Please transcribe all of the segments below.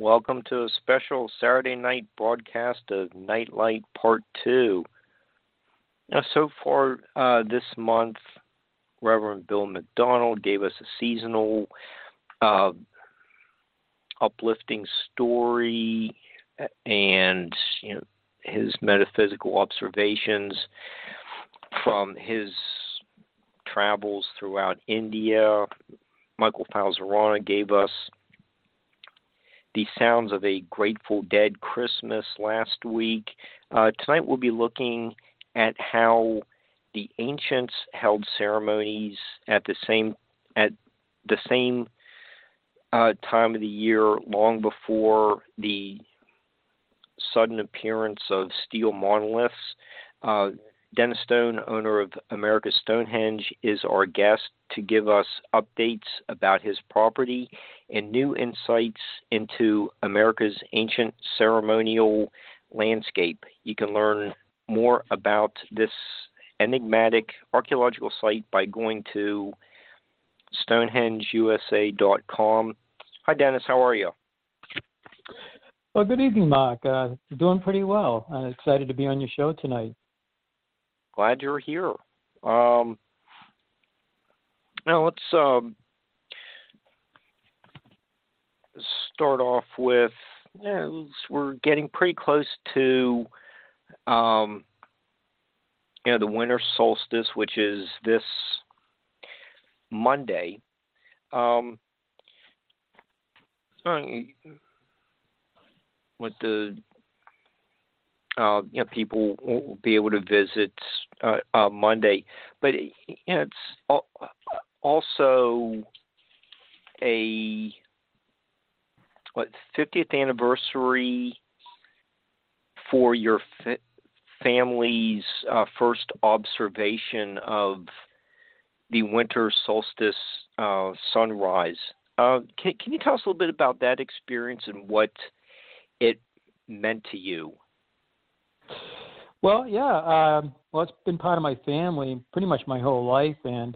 Welcome to a special Saturday night broadcast of Nightlight Part 2. Now, so far this month, Reverend Bill McDonald gave us a seasonal uplifting story and his metaphysical observations from his travels throughout India. Michael Falzarana gave us the sounds of a Grateful Dead Christmas last week. Tonight we'll be looking at how the ancients held ceremonies at the same time of the year, long before the sudden appearance of steel monoliths. Dennis Stone, owner of America's Stonehenge, is our guest to give us updates about his property and new insights into America's ancient ceremonial landscape. You can learn more about this enigmatic archaeological site by going to StonehengUSA.com. Hi, Dennis. How are you? Well, good evening, Mark. Doing pretty well. I'm excited to be on your show tonight. Glad you're here. Now let's start off with, we're getting pretty close to the winter solstice, which is this Monday. With the people will be able to visit Monday, but it's also a 50th anniversary for your family's first observation of the winter solstice sunrise. Can you tell us a little bit about that experience and what it meant to you? Well, well, it's been part of my family pretty much my whole life, and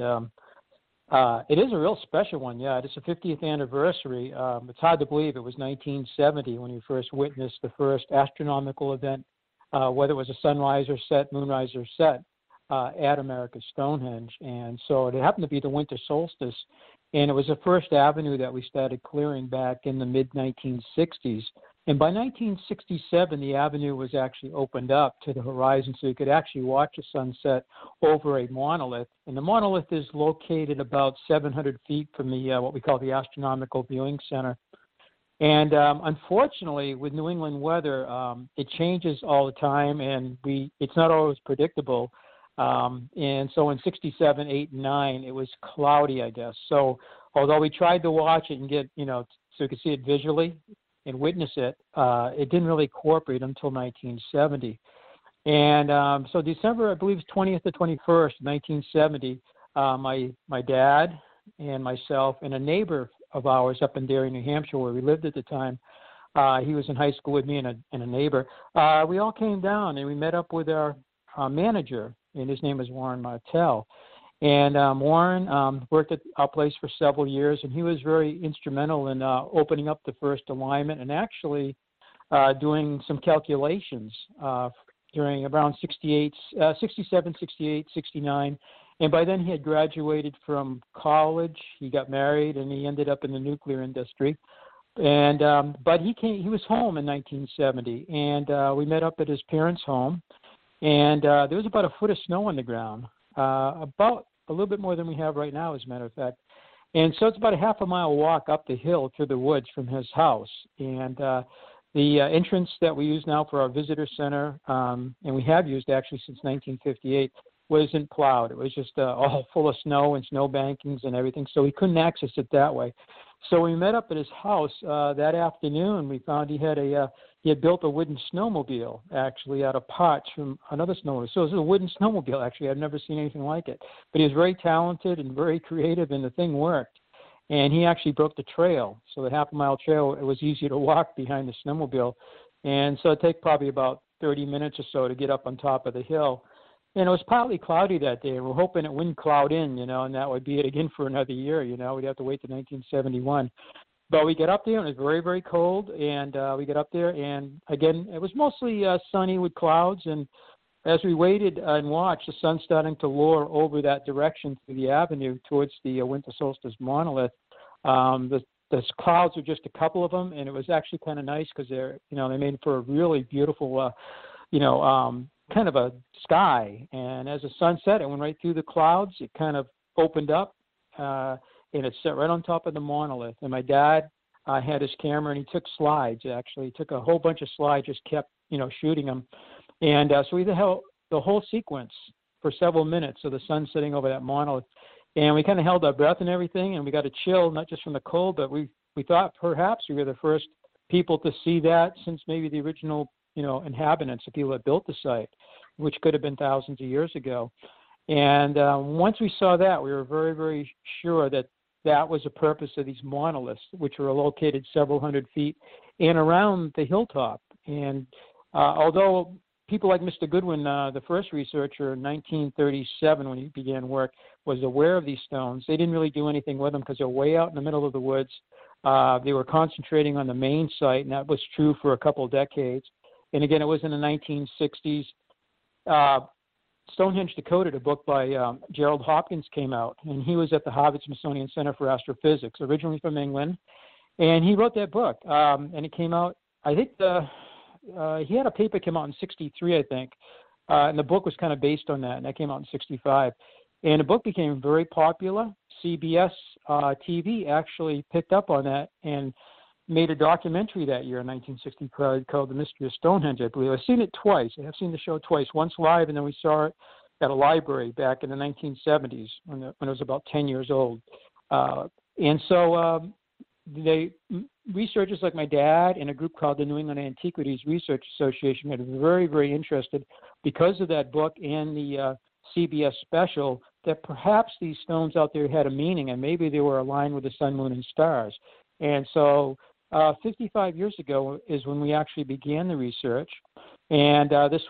it is a real special one. Yeah, it's the 50th anniversary. It's hard to believe it was 1970 when you first witnessed the first astronomical event, whether it was a sunrise or set, moonrise or set, at America's Stonehenge. And so it happened to be the winter solstice, and it was the first avenue that we started clearing back in the mid-1960s. And by 1967, the avenue was actually opened up to the horizon, so you could actually watch a sunset over a monolith. And the monolith is located about 700 feet from the what we call the Astronomical Viewing Center. And unfortunately, with New England weather, it changes all the time, and it's not always predictable. And so in 67, 8, and 9, it was cloudy, I guess. So although we tried to watch it and get, so you could see it visually and witness it, it didn't really cooperate until 1970. And so December, I believe, is 20th to 21st, 1970, my dad and myself and a neighbor of ours up in Derry, New Hampshire, where we lived at the time. He was in high school with me and a neighbor. We all came down and we met up with our manager, and his name is Warren Martell. And Warren worked at our place for several years, and he was very instrumental in opening up the first alignment and actually doing some calculations during around 67, 68, 69. And by then he had graduated from college. He got married, and he ended up in the nuclear industry. And but he was home in 1970, and we met up at his parents' home. And there was about a foot of snow on the ground, about a little bit more than we have right now, as a matter of fact. And so it's about a half a mile walk up the hill through the woods from his house. And the entrance that we use now for our visitor center, and we have used actually since 1958, wasn't plowed. It was just all full of snow and snow bankings and everything, so we couldn't access it that way. So we met up at his house that afternoon. We found he had built a wooden snowmobile, actually, out of parts from another snowmobile. So it was a wooden snowmobile, actually. I've never seen anything like it. But he was very talented and very creative, and the thing worked. And he actually broke the trail. So the half-mile trail, it was easy to walk behind the snowmobile. And so it took probably about 30 minutes or so to get up on top of the hill. And it was partly cloudy that day. We were hoping it wouldn't cloud in, and that would be it again for another year, We'd have to wait till 1971. But we got up there, and it was very, very cold, and we got up there, and again, it was mostly sunny with clouds, and as we waited and watched, the sun starting to lower over that direction through the avenue towards the winter solstice monolith. The clouds were just a couple of them, and it was actually kind of nice because they made for a really beautiful, kind of a sky, and as the sun set, it went right through the clouds. It kind of opened up, and it set right on top of the monolith. And my dad had his camera, and he took slides, actually. He took a whole bunch of slides, just kept, shooting them. And so we held the whole sequence for several minutes of the sun setting over that monolith. And we kind of held our breath and everything, and we got a chill, not just from the cold, but we thought perhaps we were the first people to see that since maybe the original, inhabitants, the people that built the site, which could have been thousands of years ago. And once we saw that, we were very, very sure that was the purpose of these monoliths, which were located several hundred feet and around the hilltop. And although people like Mr. Goodwin, the first researcher in 1937 when he began work, was aware of these stones, they didn't really do anything with them because they're way out in the middle of the woods. They were concentrating on the main site, and that was true for a couple decades. And again, it was in the 1960s. Stonehenge Decoded, a book by Gerald Hopkins, came out, and he was at the Harvard-Smithsonian Center for Astrophysics, originally from England, and he wrote that book, and it came out, I think he had a paper come out in 63, I think, and the book was kind of based on that, and that came out in 65, and the book became very popular. CBS TV actually picked up on that and made a documentary that year in 1960 called The Mystery of Stonehenge, I believe. I've seen it twice. I have seen the show twice, once live, and then we saw it at a library back in the 1970s when it was about 10 years old. And so researchers like my dad and a group called the New England Antiquities Research Association got very, very interested because of that book and the CBS special that perhaps these stones out there had a meaning and maybe they were aligned with the sun, moon, and stars. And so 55 years ago is when we actually began the research, and this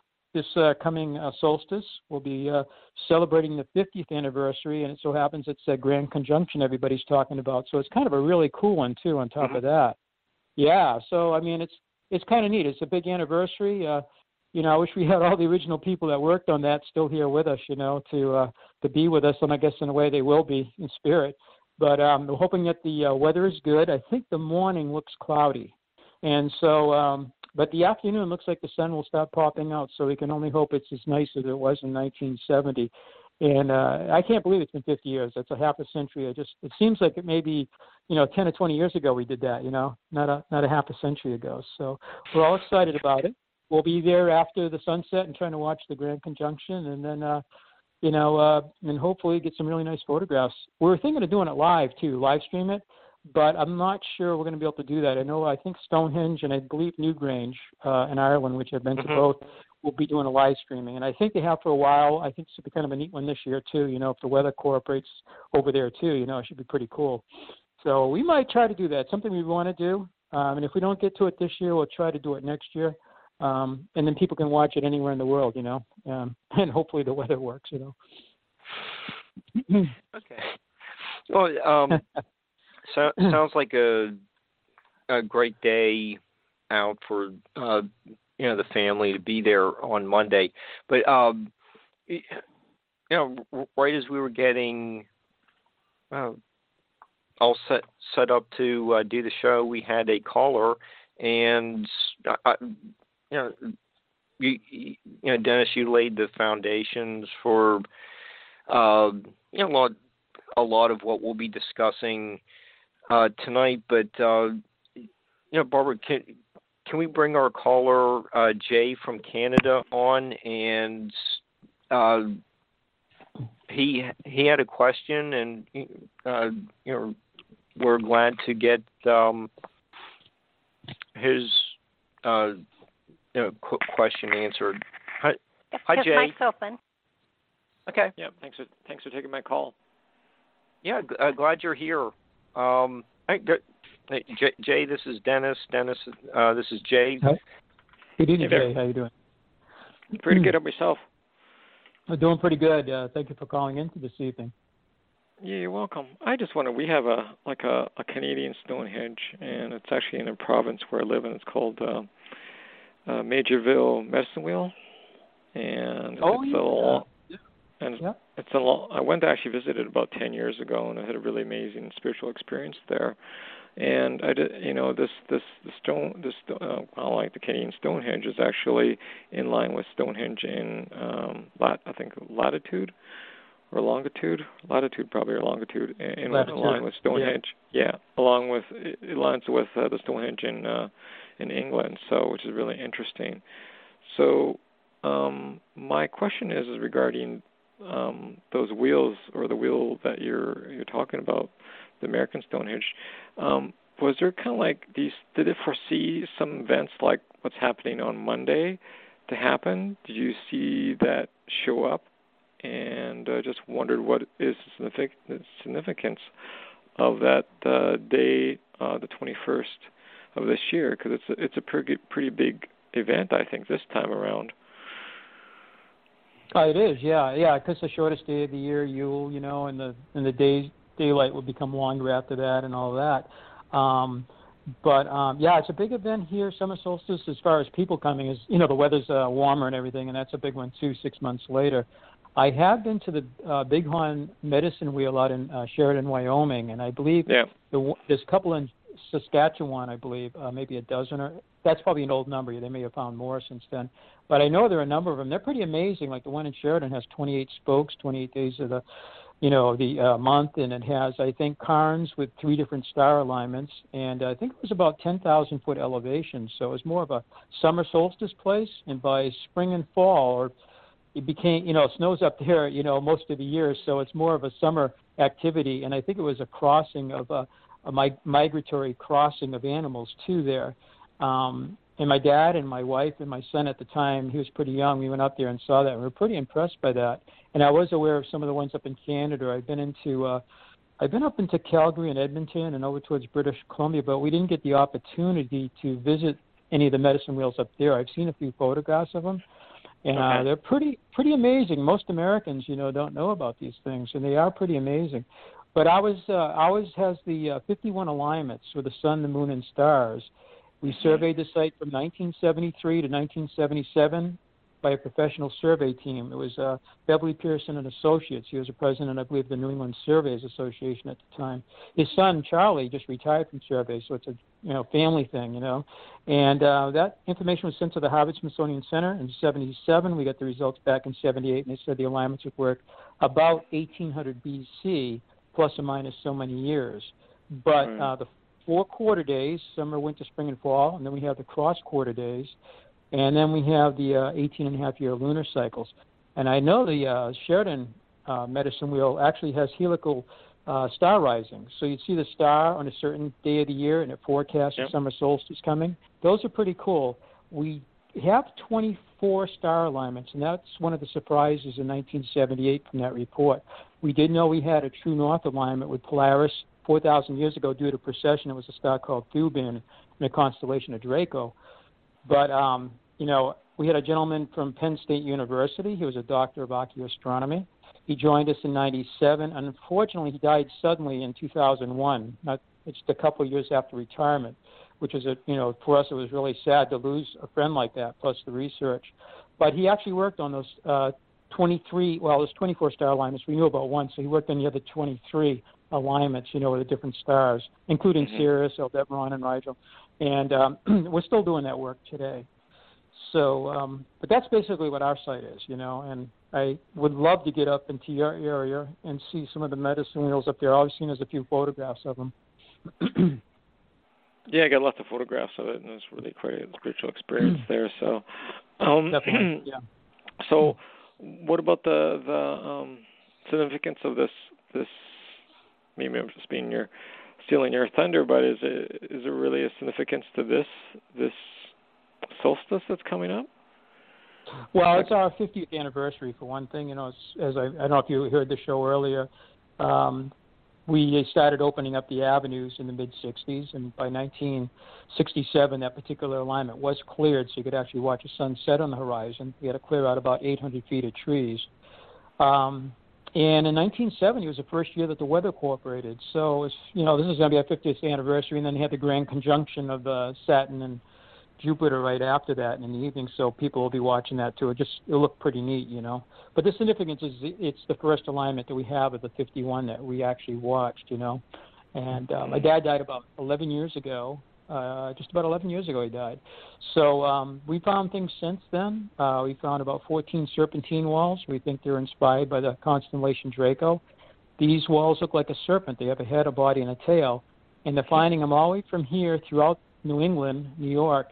coming solstice we'll be celebrating the 50th anniversary, and it so happens it's a grand conjunction everybody's talking about, so it's kind of a really cool one too on top of that. Yeah, so I mean it's kind of neat. It's a big anniversary. I wish we had all the original people that worked on that still here with us, to be with us, and I guess in a way they will be in spirit. But we're hoping that the weather is good. I think the morning looks cloudy. And so, but the afternoon looks like the sun will start popping out, so we can only hope it's as nice as it was in 1970. And I can't believe it's been 50 years. That's a half a century. It seems like it may be, 10 or 20 years ago we did that, not a half a century ago. So we're all excited about it. We'll be there after the sunset and trying to watch the Grand Conjunction, and then and hopefully get some really nice photographs. We were thinking of doing it live, too, live stream it, but I'm not sure we're going to be able to do that. I think Stonehenge and I believe Newgrange in Ireland, which I've been to both, will be doing a live streaming. And I think they have for a while. I think this will be kind of a neat one this year, too, if the weather cooperates over there, too, it should be pretty cool. So we might try to do that, something we want to do. And if we don't get to it this year, we'll try to do it next year. And then people can watch it anywhere in the world, you know, and hopefully the weather works, you know. Okay. Well, so, sounds like a great day out for, you know, the family to be there on Monday. But, you know, right as we were getting all set up to do the show, we had a caller, and you know, Dennis, you laid the foundations for you know, a lot of what we'll be discussing tonight. But you know, Barbara, can we bring our caller Jay from Canada on? And he had a question, and you know, we're glad to get his you know, question answered. Hi Jay. Mike's open. Okay. Yeah. Thanks for taking my call. Yeah. Glad you're here. Jay, this is Dennis. Dennis, this is Jay. Hi. Good evening, Jay. How you doing? Pretty good. Up yourself? I'm doing pretty good. Thank you for calling in this evening. Yeah, you're welcome. I just wonder, we have a Canadian Stonehenge, and it's actually in a province where I live, and it's called Majorville Medicine Wheel. And I went to actually visit it about 10 years ago, and I had a really amazing spiritual experience there. And I did, you know, I like the Canadian Stonehenge is actually in line with Stonehenge in latitude or longitude. Latitude probably, or longitude, in line with Stonehenge. Yeah, it aligns with the Stonehenge in England, so which is really interesting. So my question is regarding those wheels, or the wheel that you're talking about, the American Stonehenge. Was there kind of like these? Did it foresee some events like what's happening on Monday to happen? Did you see that show up? And I just wondered, what is the significance of that day, the 21st of this year? Because it's a pretty big event, I think, this time around. It is, yeah. Because the shortest day of the year, Yule, you know, and the daylight will become longer after that, and all that. Yeah, it's a big event here. Summer solstice, as far as people coming, is, you know, the weather's warmer and everything, and that's a big one too. 6 months later, I have been to the Bighorn Medicine Wheel out in Sheridan, Wyoming, and I believe there's a couple in Saskatchewan, I believe, maybe a dozen, or that's probably an old number. They may have found more since then, but I know there are a number of them. They're pretty amazing. Like the one in Sheridan has 28 spokes, 28 days of the, you know, the month, and it has, I think, cairns with 3 different star alignments, and I think it was about 10,000-foot elevation, so it's more of a summer solstice place, and by spring and fall, or it became, you know, snow's up there, you know, most of the year, so it's more of a summer activity, and I think it was a crossing of a migratory crossing of animals, too, there. And my dad and my wife and my son at the time, he was pretty young, we went up there and saw that, and we were pretty impressed by that. And I was aware of some of the ones up in Canada. I've been up into Calgary and Edmonton and over towards British Columbia, but we didn't get the opportunity to visit any of the medicine wheels up there. I've seen a few photographs of them, and they're pretty amazing. Most Americans, you know, don't know about these things, and they are pretty amazing. But ours has the 51 alignments with the sun, the moon, and stars. We surveyed the site from 1973 to 1977 by a professional survey team. It was Beverly Pearson and Associates. He was the president, I believe, of the New England Surveyors Association at the time. His son, Charlie, just retired from survey, so it's a, you know, family thing, you know. And that information was sent to the Harvard Smithsonian Center in 77. We got the results back in 78, and they said the alignments would work about 1800 BC, plus or minus so many years. But the 4 quarter days, summer, winter, spring, and fall, and then we have the cross quarter days, and then we have the 18.5-year lunar cycles. And I know the Sheridan medicine wheel actually has helical star rising. So you'd see the star on a certain day of the year, and it forecasts the summer solstice coming. Those are pretty cool. We have 24 star alignments, and that's one of the surprises in 1978 from that report. We did know we had a true north alignment with Polaris 4,000 years ago due to precession. It was a star called Thuban in the constellation of Draco. But, you know, we had a gentleman from Penn State University. He was a doctor of archaeoastronomy. He joined us in 97. Unfortunately, he died suddenly in 2001, just a couple of years after retirement, which is, you know, for us, it was really sad to lose a friend like that, plus the research. But he actually worked on those 23, well, there's 24 star alignments. We knew about one, so he worked on the other 23 alignments, you know, with the different stars, including Sirius, Aldebaran, and Rigel. And we're still doing that work today. So, but that's basically what our site is, you know, and I would love to get up into your area and see some of the medicine wheels up there. All I've seen is a few photographs of them. Yeah, I got lots of photographs of it, and it was really quite a spiritual experience there. So, definitely, yeah. So, what about the significance of this? Maybe I'm just stealing your thunder, but is there really a significance to this solstice that's coming up? Well, it's our 50th anniversary for one thing. You know, as I don't know if you heard the show earlier. We started opening up the avenues in the mid-'60s, and by 1967, that particular alignment was cleared, so you could actually watch the sun set on the horizon. We had to clear out about 800 feet of trees. And in 1970 was the first year that the weather cooperated. So, you know, this is going to be our 50th anniversary, and then you had the grand conjunction of Saturn and Jupiter right after that in the evening, so people will be watching that too. It'll look pretty neat, you know. But the significance is it's the first alignment that we have of the 51 that we actually watched, you know. And my dad died about 11 years ago. Just about 11 years ago he died. So we found things since then. We found about 14 serpentine walls. We think they're inspired by the constellation Draco. These walls look like a serpent. They have a head, a body, and a tail. And they're finding them all the way from here throughout New England, New York.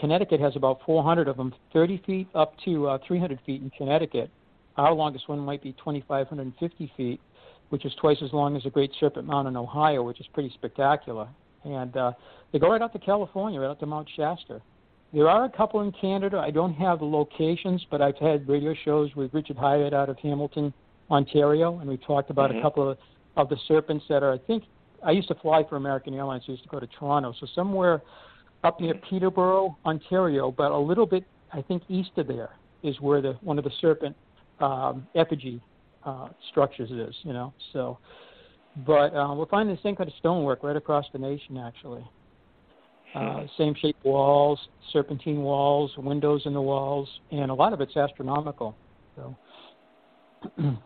Connecticut has about 400 of them, 30 feet up to 300 feet in Connecticut. Our longest one might be 2,550 feet, which is twice as long as the Great Serpent Mound in Ohio, which is pretty spectacular. And they go right out to California, right out to Mount Shasta. There are a couple in Canada. I don't have the locations, but I've had radio shows with Richard Hyatt out of Hamilton, Ontario, and we talked about a couple of the serpents that are, I think, I used to fly for American Airlines, so I used to go to Toronto, so somewhere up near Peterborough, Ontario, but a little bit, I think, east of there is where one of the serpent effigy structures is, you know. So, but we're finding the same kind of stonework right across the nation, actually. Same shaped walls, serpentine walls, windows in the walls, and a lot of it's astronomical. So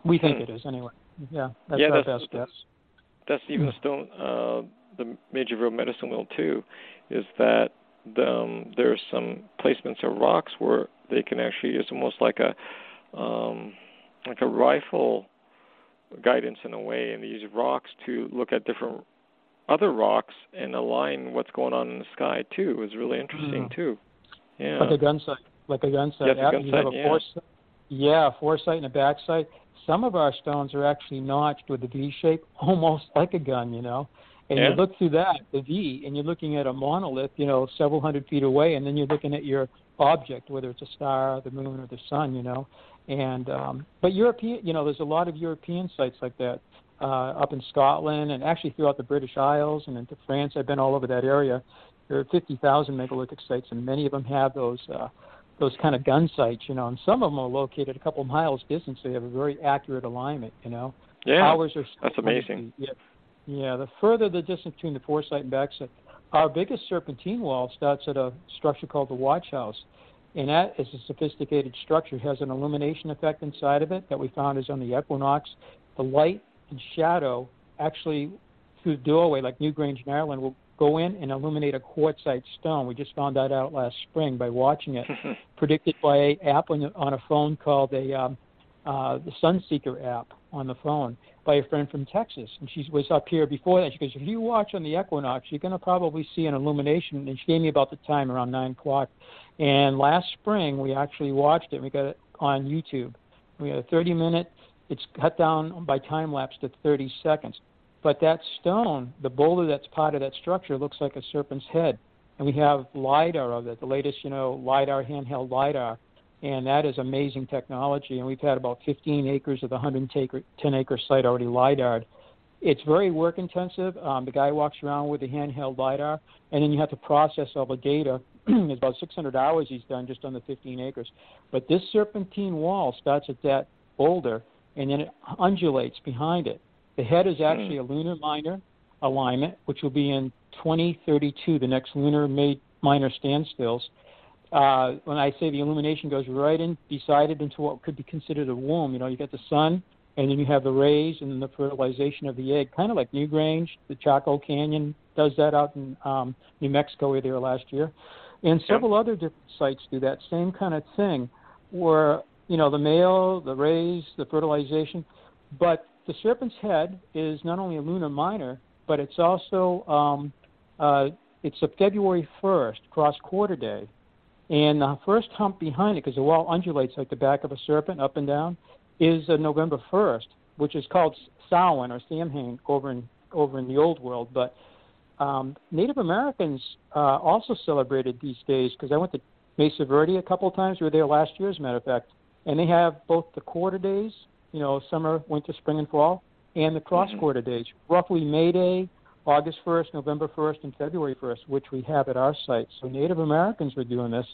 we think it is, anyway. Yeah, that's our best guess. That's even a stone. The Majorville medicine wheel too, is that there's some placements of rocks where they can actually, it's almost like a rifle guidance in a way, and they use rocks to look at different other rocks and align what's going on in the sky too. It was really interesting too. Yeah, like a gun sight. Yeah, foresight and a back sight. Some of our stones are actually notched with a V shape, almost like a gun, you know. And you look through that, the V, and you're looking at a monolith, you know, several hundred feet away, and then you're looking at your object, whether it's a star, the moon, or the sun, you know. And but European, you know, there's a lot of European sites like that up in Scotland and actually throughout the British Isles and into France. I've been all over that area. There are 50,000 megalithic sites, and many of them have those kind of gun sites, you know. And some of them are located a couple miles distance. So they have a very accurate alignment, you know. Yeah, ours are that's amazing. Yeah, the further the distance between the foresight and backside. Our biggest serpentine wall starts at a structure called the Watch House, and that is a sophisticated structure. It has an illumination effect inside of it that we found is on the equinox. The light and shadow actually through the doorway, like Newgrange in Ireland, will go in and illuminate a quartzite stone. We just found that out last spring by watching it, predicted by an app on a phone called the Sunseeker app on the phone by a friend from Texas. And she was up here before that. She goes, if you watch on the equinox, you're going to probably see an illumination. And she gave me about the time around 9 o'clock. And last spring, we actually watched it. We got it on YouTube. We had a 30-minute. It's cut down by time-lapse to 30 seconds. But that stone, the boulder that's part of that structure, looks like a serpent's head. And we have LIDAR of it, the latest, you know, LIDAR, handheld LIDAR. And that is amazing technology. And we've had about 15 acres of the 110-acre site already LIDAR'd. It's very work intensive. The guy walks around with a handheld LiDAR, and then you have to process all the data. It's about 600 hours he's done just on the 15 acres. But this serpentine wall starts at that boulder, and then it undulates behind it. The head is actually a lunar minor alignment, which will be in 2032, the next lunar minor standstills. When I say the illumination goes right in, beside it into what could be considered a womb. You know, you got the sun, and then you have the rays and then the fertilization of the egg, kind of like Newgrange. The Chaco Canyon does that out in New Mexico, where they were last year. And several other different sites do that same kind of thing where, you know, the male, the rays, the fertilization. But the serpent's head is not only a lunar minor, but it's also it's a February 1st, cross-quarter day. And the first hump behind it, because the wall undulates like the back of a serpent up and down, is November 1st, which is called Samhain or Samhain over in the old world. But Native Americans also celebrated these days, because I went to Mesa Verde a couple of times. We were there last year, as a matter of fact. And they have both the quarter days, you know, summer, winter, spring, and fall, and the cross-quarter days, roughly May Day, August 1st, November 1st, and February 1st, which we have at our site. So Native Americans were doing this.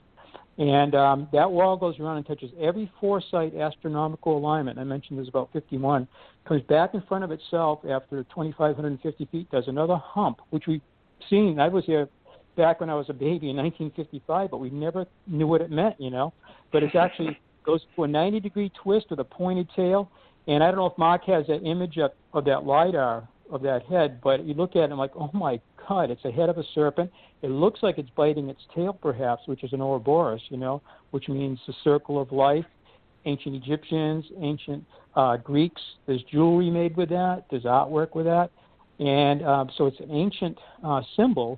And that wall goes around and touches every four-site astronomical alignment. I mentioned there's about 51. Comes back in front of itself after 2,550 feet, does another hump, which we've seen. I was here back when I was a baby in 1955, but we never knew what it meant, you know. But it actually goes to a 90-degree twist with a pointed tail. And I don't know if Mark has that image of that LiDAR of that head, but you look at it and I'm like, oh, my God, it's the head of a serpent. It looks like it's biting its tail, perhaps, which is an Ouroboros, you know, which means the circle of life. Ancient Egyptians, ancient Greeks, there's jewelry made with that. There's artwork with that. And so it's an ancient symbol,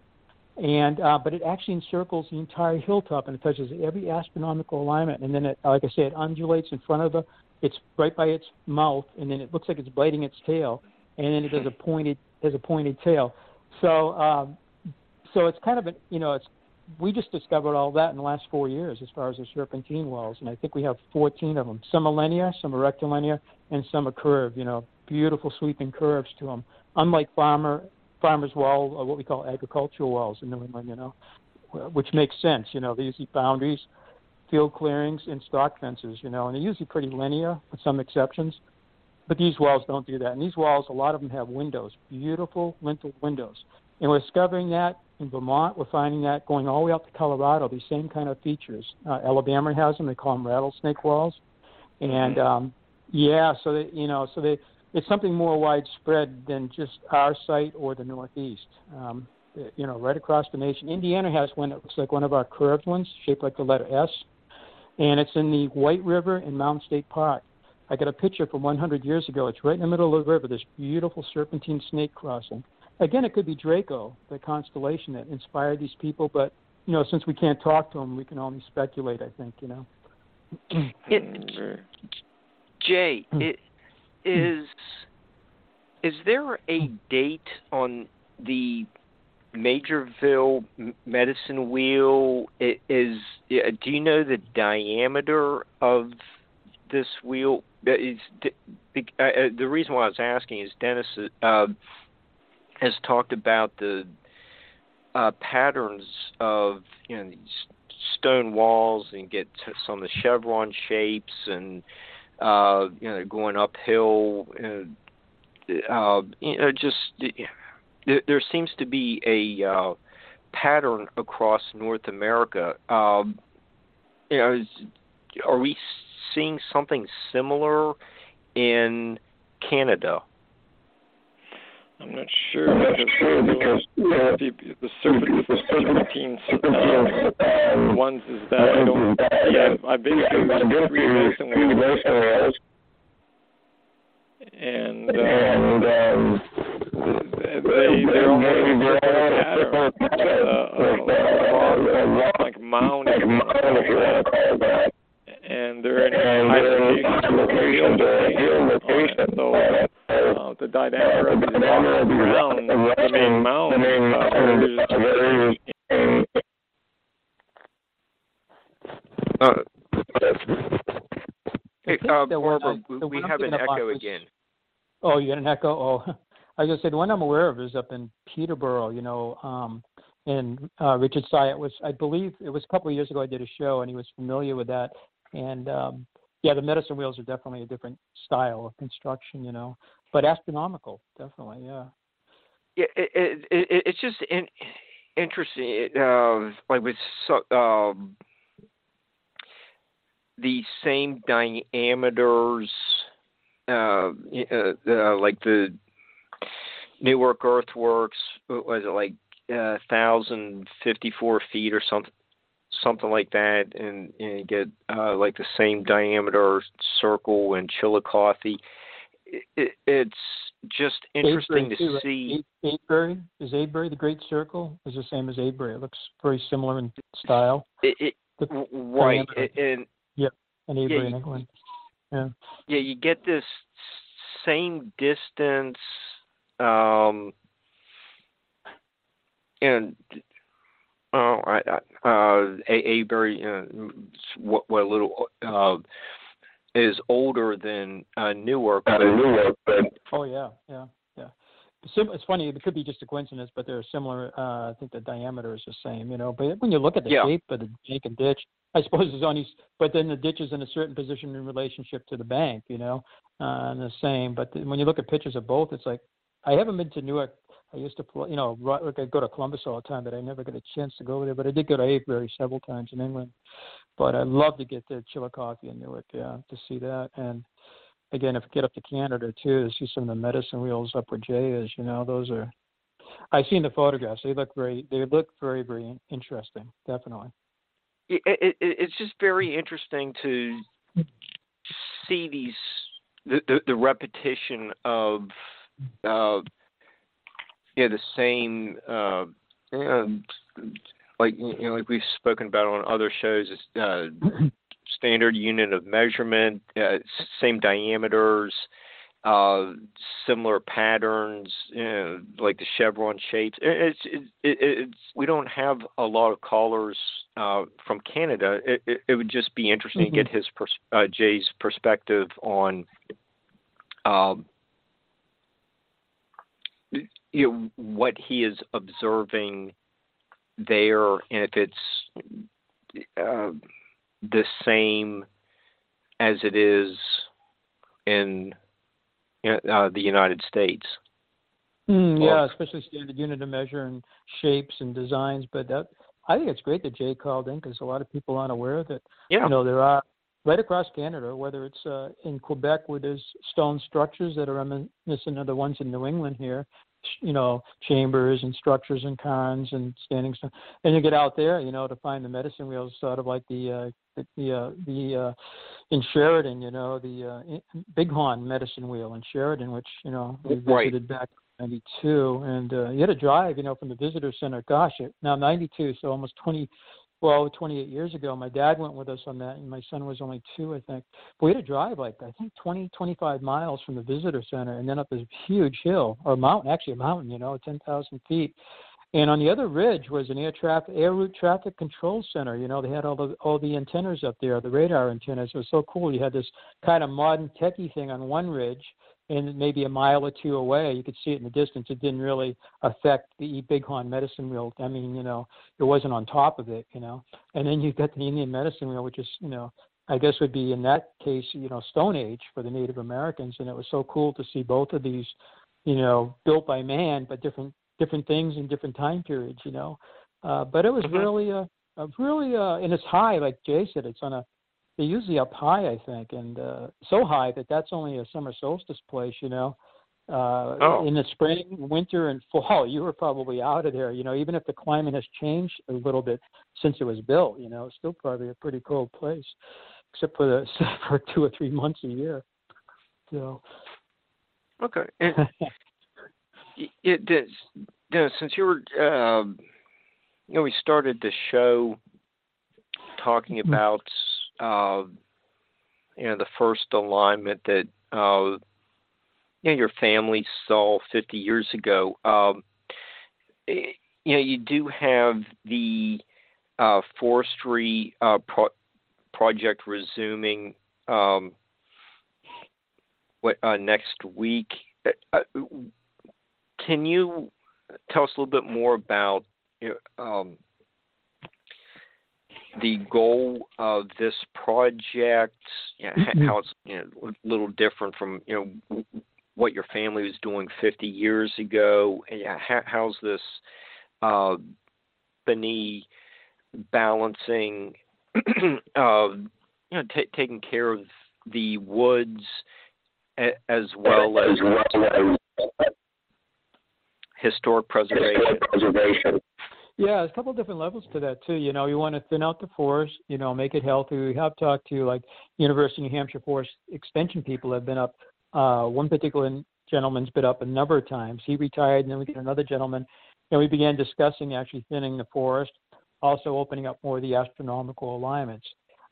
and but it actually encircles the entire hilltop, and it touches every astronomical alignment. And then, it, like I said, it undulates in front of it's right by its mouth, and then it looks like it's biting its tail. And then it does a pointed tail. So so it's kind of a, you know, it's, we just discovered all that in the last 4 years as far as the serpentine wells, and I think we have 14 of them. Some are linear, some are rectilinear, and some are curved, you know, beautiful sweeping curves to them, unlike farmer's wall, or what we call agricultural wells in New England, you know, which makes sense. You know, they usually boundaries, field clearings, and stock fences, you know, and they're usually pretty linear with some exceptions. But these walls don't do that. And these walls, a lot of them have windows, beautiful lintel windows. And we're discovering that in Vermont. We're finding that going all the way up to Colorado, these same kind of features. Alabama has them. They call them rattlesnake walls. And, so, it's something more widespread than just our site or the Northeast, you know, right across the nation. Indiana has one that looks like one of our curved ones, shaped like the letter S. And it's in the White River in Mound State Park. I got a picture from 100 years ago. It's right in the middle of the river, this beautiful serpentine snake crossing. Again, it could be Draco, the constellation that inspired these people. But, you know, since we can't talk to them, we can only speculate, I think, you know. Is there a date on the Majorville medicine wheel? Do you know the diameter of this wheel? The reason why I was asking is Dennis has talked about the patterns of, you know, these stone walls, and get some of the chevron shapes, and you know, going uphill. You know, just there seems to be a pattern across North America. You know, are we seeing something similar in Canada? I'm not sure. The serpentine ones is that I don't. Yeah, I've been to 3 wells, and they're all pattern, like mound. And they're in isolation. So the diameter of the mound, the main mound, Barbara, we have an echo again. Oh, you got an echo? Oh, like I said, one I'm aware of is up in Peterborough, you know, and Richard Syatt was, I believe it was a couple of years ago I did a show and he was familiar with that. And yeah, the medicine wheels are definitely a different style of construction, you know, but astronomical, definitely. Yeah. Yeah. It's just interesting. Like with the same diameters, like the Newark Earthworks, was it like 1,054 feet or something like that, and you get like the same diameter circle in Chillicothe. It's just interesting to see. Is Avebury the Great Circle? Is the same as Avebury. It looks very similar in style. Right, and yeah, and Avebury in England. Yeah. Yeah, you get this same distance, and Avebury, what a little is older than Newark. Oh yeah. It's funny. It could be just a coincidence, but they're similar. I think the diameter is the same, you know. But when you look at the shape of the bank and ditch, I suppose it's on each. But then the ditch is in a certain position in relationship to the bank, you know, and the same. But when you look at pictures of both, it's like I haven't been to Newark. I used to, you know, I go to Columbus all the time, but I never got a chance to go over there. But I did go to Avebury several times in England. But I'd love to get to Chillicothe and Newark, yeah, to see that. And again, if you get up to Canada too, to see some of the medicine wheels up where Jay is, you know, those are. I've seen the photographs. They look very, very interesting. Definitely. It's just very interesting to see these the repetition of. The same, like we've spoken about on other shows, standard unit of measurement, same diameters, similar patterns, you know, like the chevron shapes. We don't have a lot of callers from Canada. It would just be interesting to get his Jay's perspective on. You know, what he is observing there, and if it's the same as it is in the United States. Especially standard unit of measure and shapes and designs. But I think it's great that Jay called in because a lot of people aren't aware that you know there are. Right across Canada, whether it's in Quebec where there's stone structures that are reminiscent of the ones in New England here, you know, chambers and structures and cairns and standing stone, and you get out there, you know, to find the medicine wheels, sort of like the in Sheridan, you know, the Bighorn Medicine Wheel in Sheridan, which you know we visited back in '92, and you had to drive, you know, from the visitor center. Gosh, now '92, so almost 28 years ago, my dad went with us on that, and my son was only 2, I think. But we had to drive, 25 miles from the visitor center and then up this huge hill, or mountain, actually a mountain, you know, 10,000 feet. And on the other ridge was an air route traffic control center. You know, they had all the antennas up there, the radar antennas. It was so cool. You had this kind of modern techie thing on one ridge, and maybe a mile or two away, you could see it in the distance. It didn't really affect the Bighorn Medicine Wheel. I mean, you know, it wasn't on top of it, you know. And then you've got the Indian Medicine Wheel, which is, you know, I guess would be in that case, you know, Stone Age for the Native Americans. And it was so cool to see both of these, you know, built by man, but different things in different time periods, you know. But it was really, and it's high, like Jay said, it's on a, they're usually up high, I think, and so high that that's only a summer solstice place, you know. In the spring, winter, and fall, you were probably out of there, you know, even if the climate has changed a little bit since it was built, you know, it's still probably a pretty cold place, except for 2 or 3 months a year. So. Okay. And since you were, you know, we started the show talking about you know, the first alignment that you know, your family saw 50 years ago. You know, you do have the forestry project resuming next week. Can you tell us a little bit more about the goal of this project, how it's a little different from what your family was doing 50 years ago? How's this Benny balancing taking care of the woods as well as historic preservation? Yeah, there's a couple of different levels to that, too. You want to thin out the forest, make it healthy. We have talked to, University of New Hampshire Forest Extension people have been up. One particular gentleman's been up a number of times. He retired, and then we got another gentleman. And we began discussing actually thinning the forest, also opening up more of the astronomical alignments.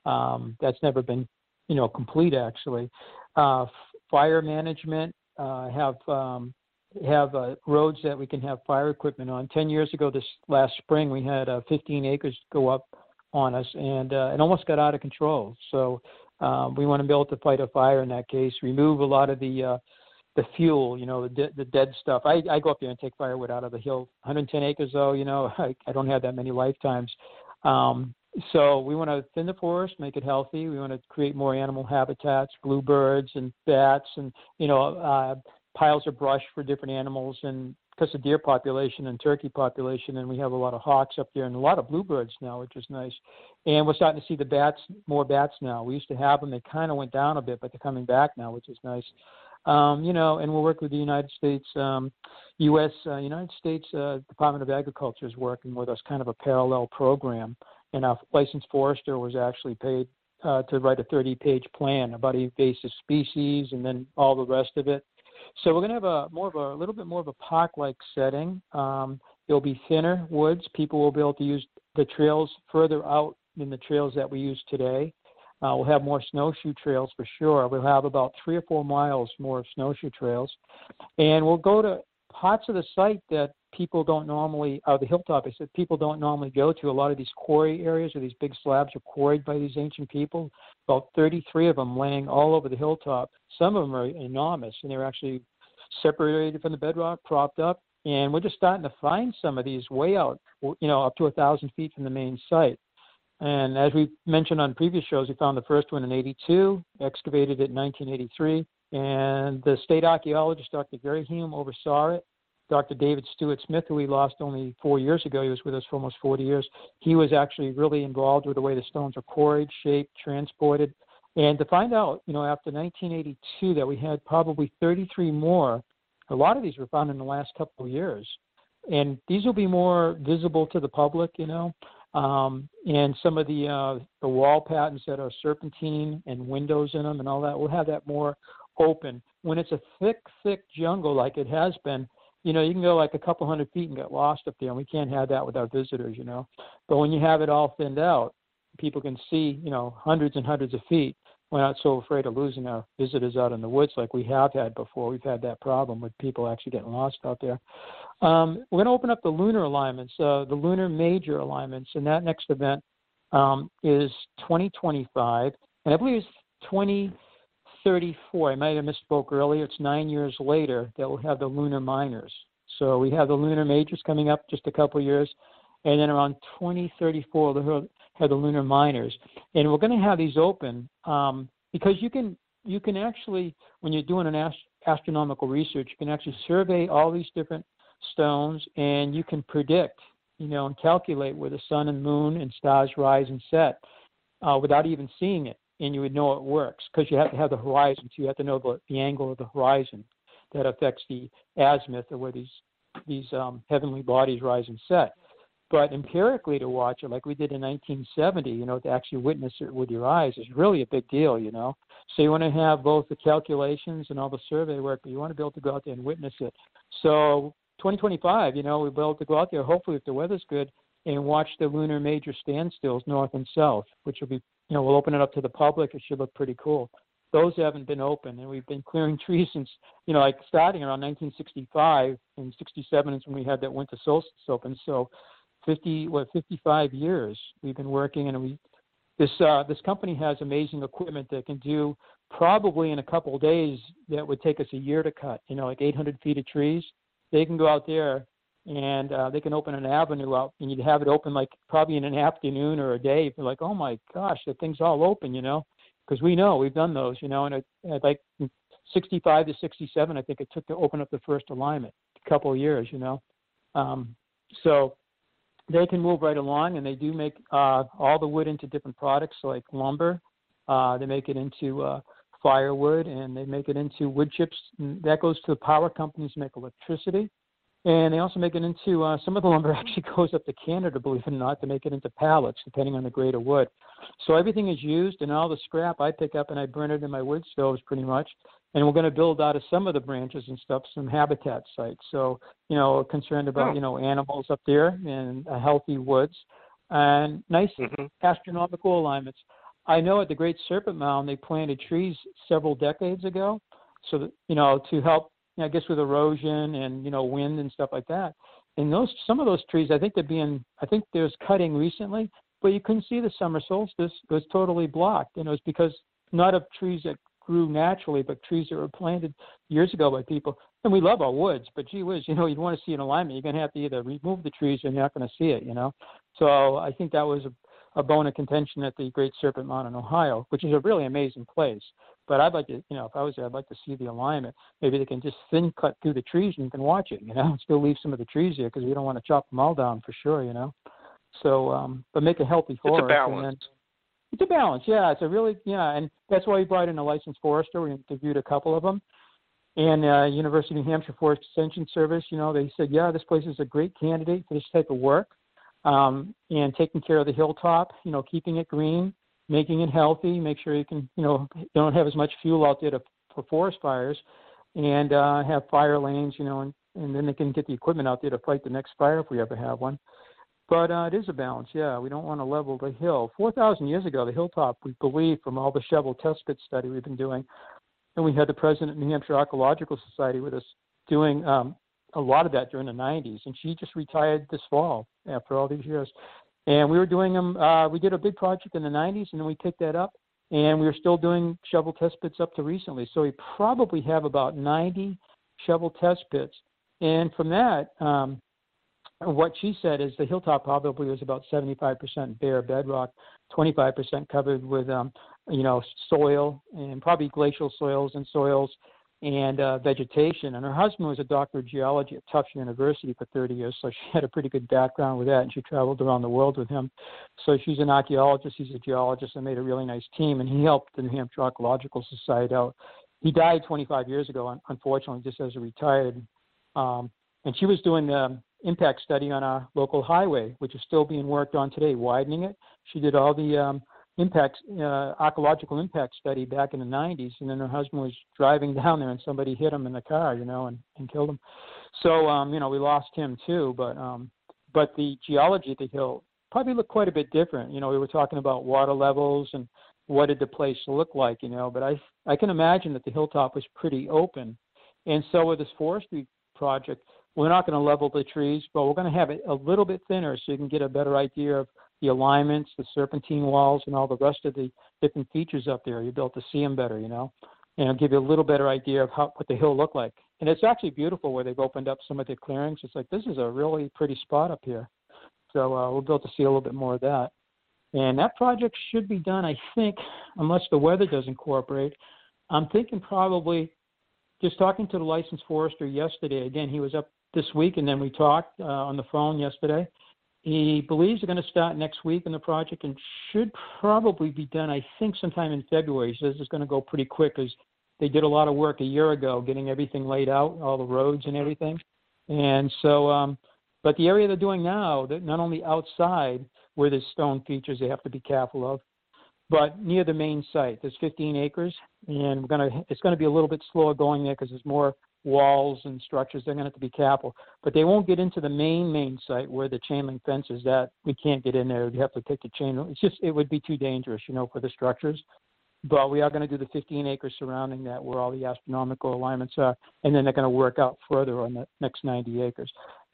That's never been, complete, actually. Fire management, have roads that we can have fire equipment on. 10 years ago, this last spring, we had 15 acres go up on us, and it almost got out of control. So we want to be able to fight a fire in that case, remove a lot of the fuel, the dead stuff. I go up there and take firewood out of the hill. 110 acres, though, I don't have that many lifetimes. So we want to thin the forest, make it healthy. We want to create more animal habitats, bluebirds and bats and, piles of brush for different animals, and because of deer population and turkey population, and we have a lot of hawks up there and a lot of bluebirds now, which is nice. And we're starting to see more bats now. We used to have them. They kind of went down a bit, but they're coming back now, which is nice. And we'll work with the United States, Department of Agriculture is working with us, kind of a parallel program. And our licensed forester was actually paid to write a 30-page plan about invasive species and then all the rest of it. So we're going to have a little bit more of a park-like setting. There'll be thinner woods. People will be able to use the trails further out than the trails that we use today. We'll have more snowshoe trails for sure. We'll have about 3 or 4 miles more snowshoe trails. And we'll go to parts of the site that people don't normally, the hilltops that people don't normally go to. A lot of these quarry areas or these big slabs are quarried by these ancient people, about 33 of them laying all over the hilltop. Some of them are enormous, and they're actually separated from the bedrock, propped up, and we're just starting to find some of these way out, up to 1,000 feet from the main site. And as we mentioned on previous shows, we found the first one in 82, excavated it in 1983, and the state archaeologist, Dr. Gary Hume, oversaw it. Dr. David Stewart Smith, who we lost only 4 years ago, he was with us for almost 40 years. He was actually really involved with the way the stones are quarried, shaped, transported. And to find out, after 1982, that we had probably 33 more. A lot of these were found in the last couple of years. And these will be more visible to the public, and some of the wall patterns that are serpentine and windows in them and all that, we'll have that more open. When it's a thick, thick jungle like it has been, you can go like a couple hundred feet and get lost up there, and we can't have that with our visitors, But when you have it all thinned out, people can see, hundreds and hundreds of feet. We're not so afraid of losing our visitors out in the woods like we have had before. We've had that problem with people actually getting lost out there. We're going to open up the lunar alignments, the lunar major alignments, and that next event is 2025, and I believe it's 2034. I might have misspoke earlier. It's 9 years later that we'll have the lunar minors. So we have the lunar majors coming up just a couple of years, and then around 2034, we'll have the lunar minors. And we're going to have these open because you can actually, when you're doing an astronomical research, you can actually survey all these different stones, and you can predict, and calculate where the sun and moon and stars rise and set without even seeing it. And you would know it works because you have to have the horizon. So you have to know the angle of the horizon that affects the azimuth or where these heavenly bodies rise and set. But empirically to watch it, like we did in 1970, to actually witness it with your eyes is really a big deal, So you want to have both the calculations and all the survey work, but you want to be able to go out there and witness it. So 2025, we'll be able to go out there, hopefully if the weather's good, and watch the lunar major standstills north and south, which will be, we'll open it up to the public. It should look pretty cool. Those haven't been open, and we've been clearing trees since, starting around 1965 and 67 is when we had that winter solstice open. So 55 years we've been working, and this company has amazing equipment that can do probably in a couple of days that would take us a year to cut, 800 feet of trees. they can go out there and they can open an avenue up, and you'd have it open like probably in an afternoon or a day. You're like, oh my gosh, the thing's all open, you know, because we know we've done those, you know, and at like 65 to 67, I think it took to open up the first alignment, a couple of years, you know. So they can move right along, and they do make all the wood into different products like lumber. They make it into firewood, and they make it into wood chips. And that goes to the power companies to make electricity. And they also make it into some of the lumber actually goes up to Canada, believe it or not, to make it into pallets, depending on the grade of wood. So everything is used, and all the scrap I pick up and I burn it in my wood stoves pretty much. And we're going to build out of some of the branches and stuff some habitat sites. So, you know, concerned about, you know, animals up there and healthy woods and nice astronomical alignments. I know at the Great Serpent Mound, they planted trees several decades ago. So, that, you know, to help, I guess, with erosion and, you know, wind and stuff like that. And those, some of those trees, I think they're being, I think there's cutting recently, but you couldn't see the summer solstice. It was totally blocked. And it was because not of trees that grew naturally, but trees that were planted years ago by people. And we love our woods, but gee whiz, you know, you'd want to see an alignment. You're going to have to either remove the trees or you're not going to see it, you know. So I think that was a bone of contention at the Great Serpent Mound in Ohio, which is a really amazing place. But I'd like to, you know, if I was there, I'd like to see the alignment. Maybe they can just thin cut through the trees and you can watch it, you know, still leave some of the trees here because we don't want to chop them all down for sure, you know. So, but make a healthy forest. It's a balance. And then, it's a balance, yeah. It's a really, yeah. And that's why we brought in a licensed forester. We interviewed a couple of them. And University of New Hampshire Forest Extension Service, you know, they said, yeah, this place is a great candidate for this type of work. And taking care of the hilltop, you know, keeping it green, making it healthy, make sure you can, you know, don't have as much fuel out there to, for forest fires, and have fire lanes, you know, and then they can get the equipment out there to fight the next fire if we ever have one. But it is a balance, yeah. We don't want to level the hill. 4,000 years ago, the hilltop, we believe, from all the shovel test pit study we've been doing, and we had the president of New Hampshire Archaeological Society with us doing a lot of that during the 90s, and she just retired this fall after all these years. And we were doing them, we did a big project in the 90s, and then we picked that up, and we were still doing shovel test pits up to recently. So we probably have about 90 shovel test pits. And from that, what she said is the hilltop probably was about 75% bare bedrock, 25% covered with, you know, soil and probably glacial soils and soils, and vegetation. And her husband was a doctor of geology at Tufts University for 30 years, so she had a pretty good background with that, and she traveled around the world with him. So she's an archaeologist, he's a geologist, and made a really nice team, and he helped the New Hampshire Archaeological Society out. He died 25 years ago, unfortunately, just as a retired. And she was doing the impact study on our local highway, which is still being worked on today, widening it. She did all the impacts, archaeological impact study back in the 90s, and then her husband was driving down there and somebody hit him in the car, you know, and killed him. So, you know, we lost him too, but the geology of the hill probably looked quite a bit different. You know, we were talking about water levels and what did the place look like, you know, but I can imagine that the hilltop was pretty open. And so with this forestry project, we're not going to level the trees, but we're going to have it a little bit thinner so you can get a better idea of the alignments, the serpentine walls, and all the rest of the different features up there. You're able to see them better, you know, and give you a little better idea of how, what the hill looked like. And it's actually beautiful where they've opened up some of the clearings. It's like, this is a really pretty spot up here. So we'll be able to see a little bit more of that. And that project should be done, I think, unless the weather doesn't cooperate. I'm thinking probably, just talking to the licensed forester yesterday. Again, he was up this week, and then we talked on the phone yesterday. He believes they're going to start next week in the project and should probably be done, I think, sometime in February. He says it's going to go pretty quick because they did a lot of work a year ago getting everything laid out, all the roads and everything. And so, but the area they're doing now, that not only outside where there's stone features they have to be careful of, but near the main site, there's 15 acres, and it's going to be a little bit slower going there because there's more walls and structures. They're going to have to be careful, but they won't get into the main site where the chain link fence is. That we can't get in there. You have to take the chain. It's just, it would be too dangerous, you know, for the structures. But we are going to do the 15 acres surrounding that where all the astronomical alignments are, and then they're going to work out further on the next 90 acres.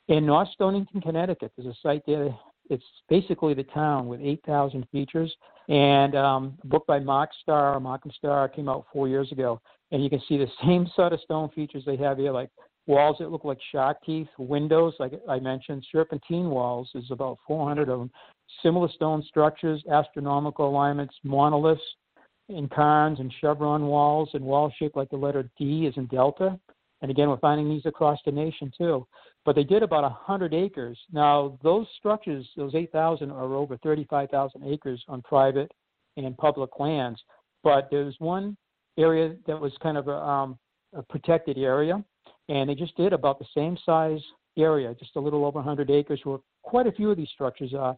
In North Stonington, Connecticut, there's a site there. It's basically the town with 8,000 features, and a book by Markham Starr came out 4 years ago, and you can see the same sort of stone features they have here, like walls that look like shark teeth, windows, like I mentioned, serpentine walls, is about 400 of them, similar stone structures, astronomical alignments, monoliths, and cairns and chevron walls, and walls shaped like the letter D as in delta. And again, we're finding these across the nation too. But they did about 100 acres. Now, those structures, those 8,000, are over 35,000 acres on private and public lands. But there's one area that was kind of a protected area, and they just did about the same size area, just a little over 100 acres, where quite a few of these structures are.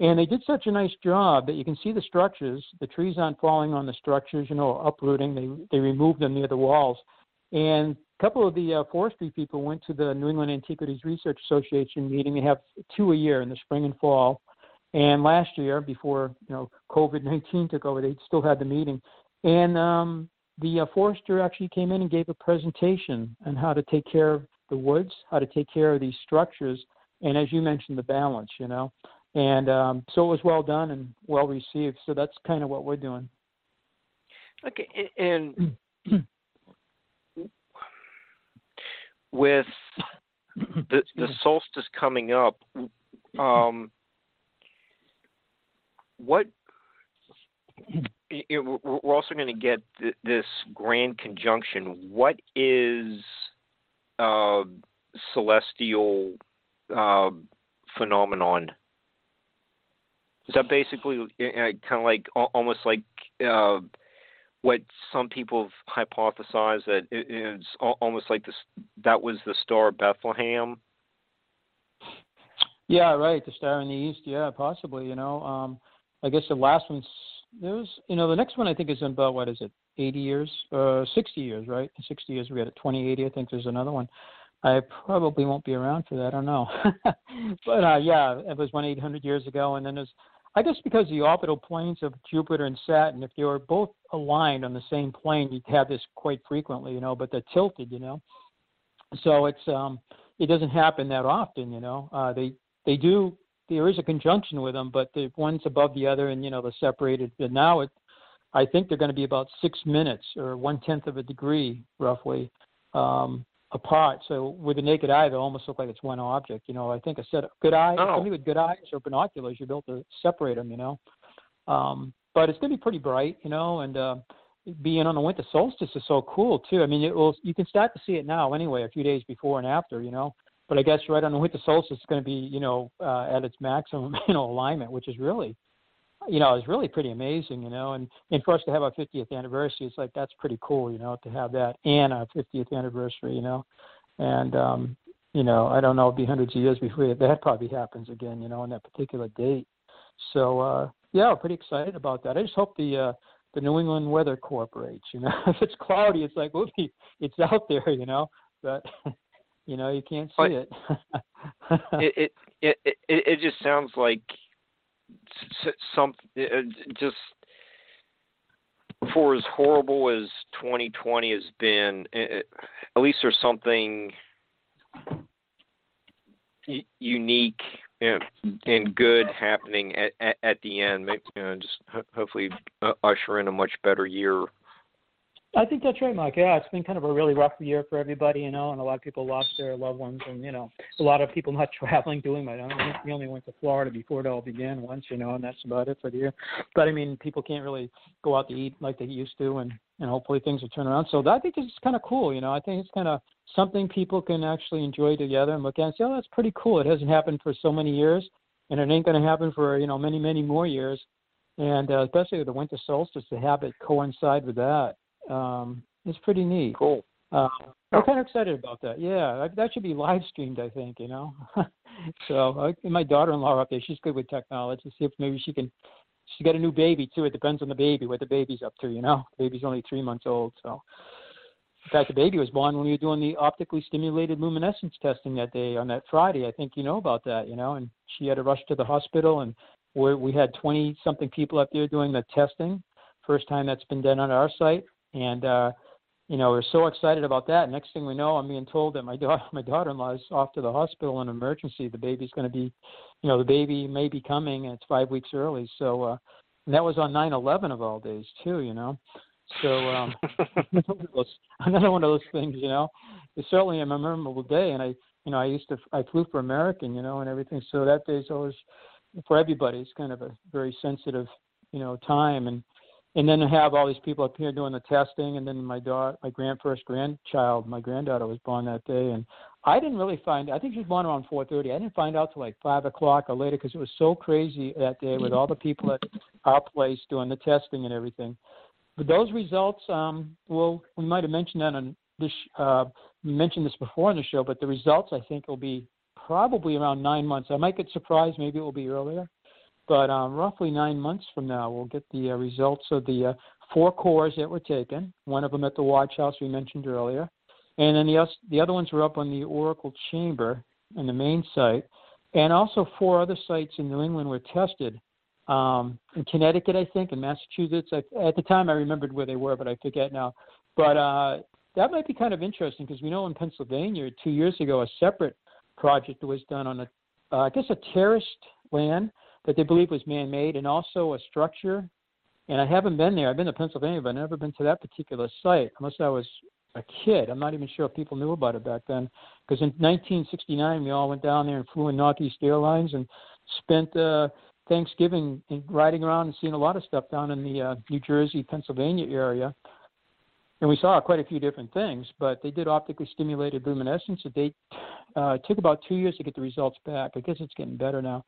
And they did such a nice job that you can see the structures. The trees aren't falling on the structures, you know, uprooting. They removed them near the walls. And a couple of the forestry people went to the New England Antiquities Research Association meeting. They have two a year in the spring and fall. And last year, before, you know, COVID-19 took over, they still had the meeting. And the forester actually came in and gave a presentation on how to take care of the woods, how to take care of these structures, and as you mentioned, the balance, you know. And so it was well done and well received. So that's kind of what we're doing. Okay. And with the solstice coming up, we're also going to get this grand conjunction. What is celestial phenomenon? Is that basically kind of like almost like what some people have hypothesized that it's almost like this? That was the Star of Bethlehem. Yeah, right. The star in the east. Yeah, possibly. You know, I guess the last one's there's. You know, the next one I think is in about 60 years, right? In 60 years we had it. 2080. I think there's another one. I probably won't be around for that. I don't know. But, yeah, it was 1,800 years ago. And then there's, I guess because the orbital planes of Jupiter and Saturn, if they were both aligned on the same plane, you'd have this quite frequently, you know, but they're tilted, you know. So it's it doesn't happen that often, you know. They do, there is a conjunction with them, but the one's above the other and, you know, they're separated. But now I think they're going to be about 6 minutes or 1/10 of a degree roughly. Apart, so with the naked eye, they almost look like it's one object. You know, I think a set of good eyes, somebody with good eyes or binoculars, you're built to separate them. You know, but it's going to be pretty bright. You know, and being on the winter solstice is so cool too. I mean, you can start to see it now anyway, a few days before and after. You know, but I guess right on the winter solstice, it's going to be, you know, at its maximum, you know, alignment, which is really, you know, it's really pretty amazing, you know, and for us to have our 50th anniversary, it's like, that's pretty cool, you know, to have that and our 50th anniversary, you know, and, you know, I don't know, it'll be hundreds of years before that probably happens again, you know, on that particular date. So, yeah, I'm pretty excited about that. I just hope the New England weather cooperates, you know, if it's cloudy, it's like, whoopie, it's out there, you know, but, you know, you can't see it. It just sounds like, just for as horrible as 2020 has been, at least there's something unique and good happening at the end. Maybe, you know, just hopefully usher in a much better year. I think that's right, Mike. Yeah, it's been kind of a really rough year for everybody, you know, and a lot of people lost their loved ones, and, you know, a lot of people not traveling, doing my own. We only went to Florida before it all began once, you know, and that's about it for the year. But, I mean, people can't really go out to eat like they used to, and hopefully things will turn around. So I think it's kind of cool, you know. I think it's kind of something people can actually enjoy together and look at and say, oh, that's pretty cool. It hasn't happened for so many years, and it ain't going to happen for, you know, many, many more years. And especially with the winter solstice, to have it coincide with that. It's pretty neat. Cool. I'm kind of excited about that. Yeah, that should be live streamed, I think, you know. So and my daughter-in-law up there, she's good with technology. See if maybe she can. She got a new baby too. It depends on the baby, what the baby's up to, you know. The baby's only 3 months old, so. In fact, the baby was born when we were doing the optically stimulated luminescence testing that day on that Friday. I think you know about that, you know. And she had to rush to the hospital, and we had 20-something people up there doing the testing. First time that's been done on our site. And, you know, we're so excited about that. Next thing we know, I'm being told that my daughter-in-law is off to the hospital in an emergency. The baby's going to be, you know, the baby may be coming, and it's 5 weeks early. So and that was on 9/11 of all days, too, you know. So another one of those things, you know, it's certainly a memorable day. And I flew for American, you know, and everything. So that day's always for everybody. It's kind of a very sensitive, you know, time. And then to have all these people up here doing the testing. And then my granddaughter was born that day. And I didn't really I think she was born around 4:30. I didn't find out till like 5 o'clock or later, because it was so crazy that day with all the people at our place doing the testing and everything. But those results, we might have mentioned that on this, mentioned this before in the show, but the results, I think, will be probably around 9 months. I might get surprised. Maybe it will be earlier. But roughly 9 months from now, we'll get the results of the 4 cores that were taken, one of them at the watch house we mentioned earlier. And then the other ones were up on the Oracle Chamber in the main site. And also 4 other sites in New England were tested. In Connecticut, I think, in Massachusetts. At the time, I remembered where they were, but I forget now. But that might be kind of interesting, because we know in Pennsylvania 2 years ago, a separate project was done on a terraced land that they believe was man-made, and also a structure. And I haven't been there. I've been to Pennsylvania, but I've never been to that particular site, unless I was a kid. I'm not even sure if people knew about it back then, because in 1969, we all went down there and flew in Northeast Airlines and spent Thanksgiving and riding around and seeing a lot of stuff down in the New Jersey, Pennsylvania area. And we saw quite a few different things, but they did optically stimulated luminescence. So they took about 2 years to get the results back. I guess it's getting better now.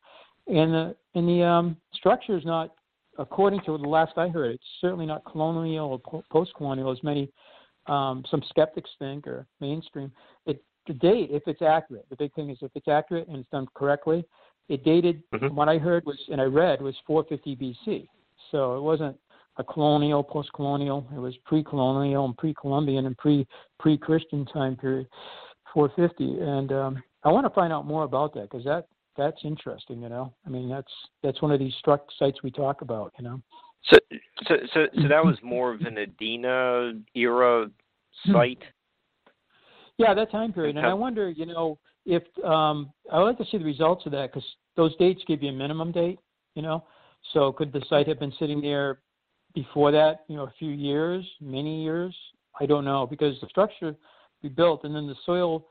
And the structure is not, according to the last I heard, it's certainly not colonial or post-colonial, as many, some skeptics think, or mainstream. To date, if it's accurate, the big thing is if it's accurate and it's done correctly, it dated, what I heard was, and I read, was 450 BC. So it wasn't a colonial, post-colonial. It was pre-colonial and pre-Columbian and pre-Christian time period, 450. And I want to find out more about that, because that's interesting, you know. I mean, that's one of these sites we talk about, you know. So that was more of an Edina era site? Yeah, that time period. And I wonder, you know, if I would like to see the results of that, because those dates give you a minimum date, you know. So could the site have been sitting there before that, you know, a few years, many years? I don't know, because the structure we built, and then the soil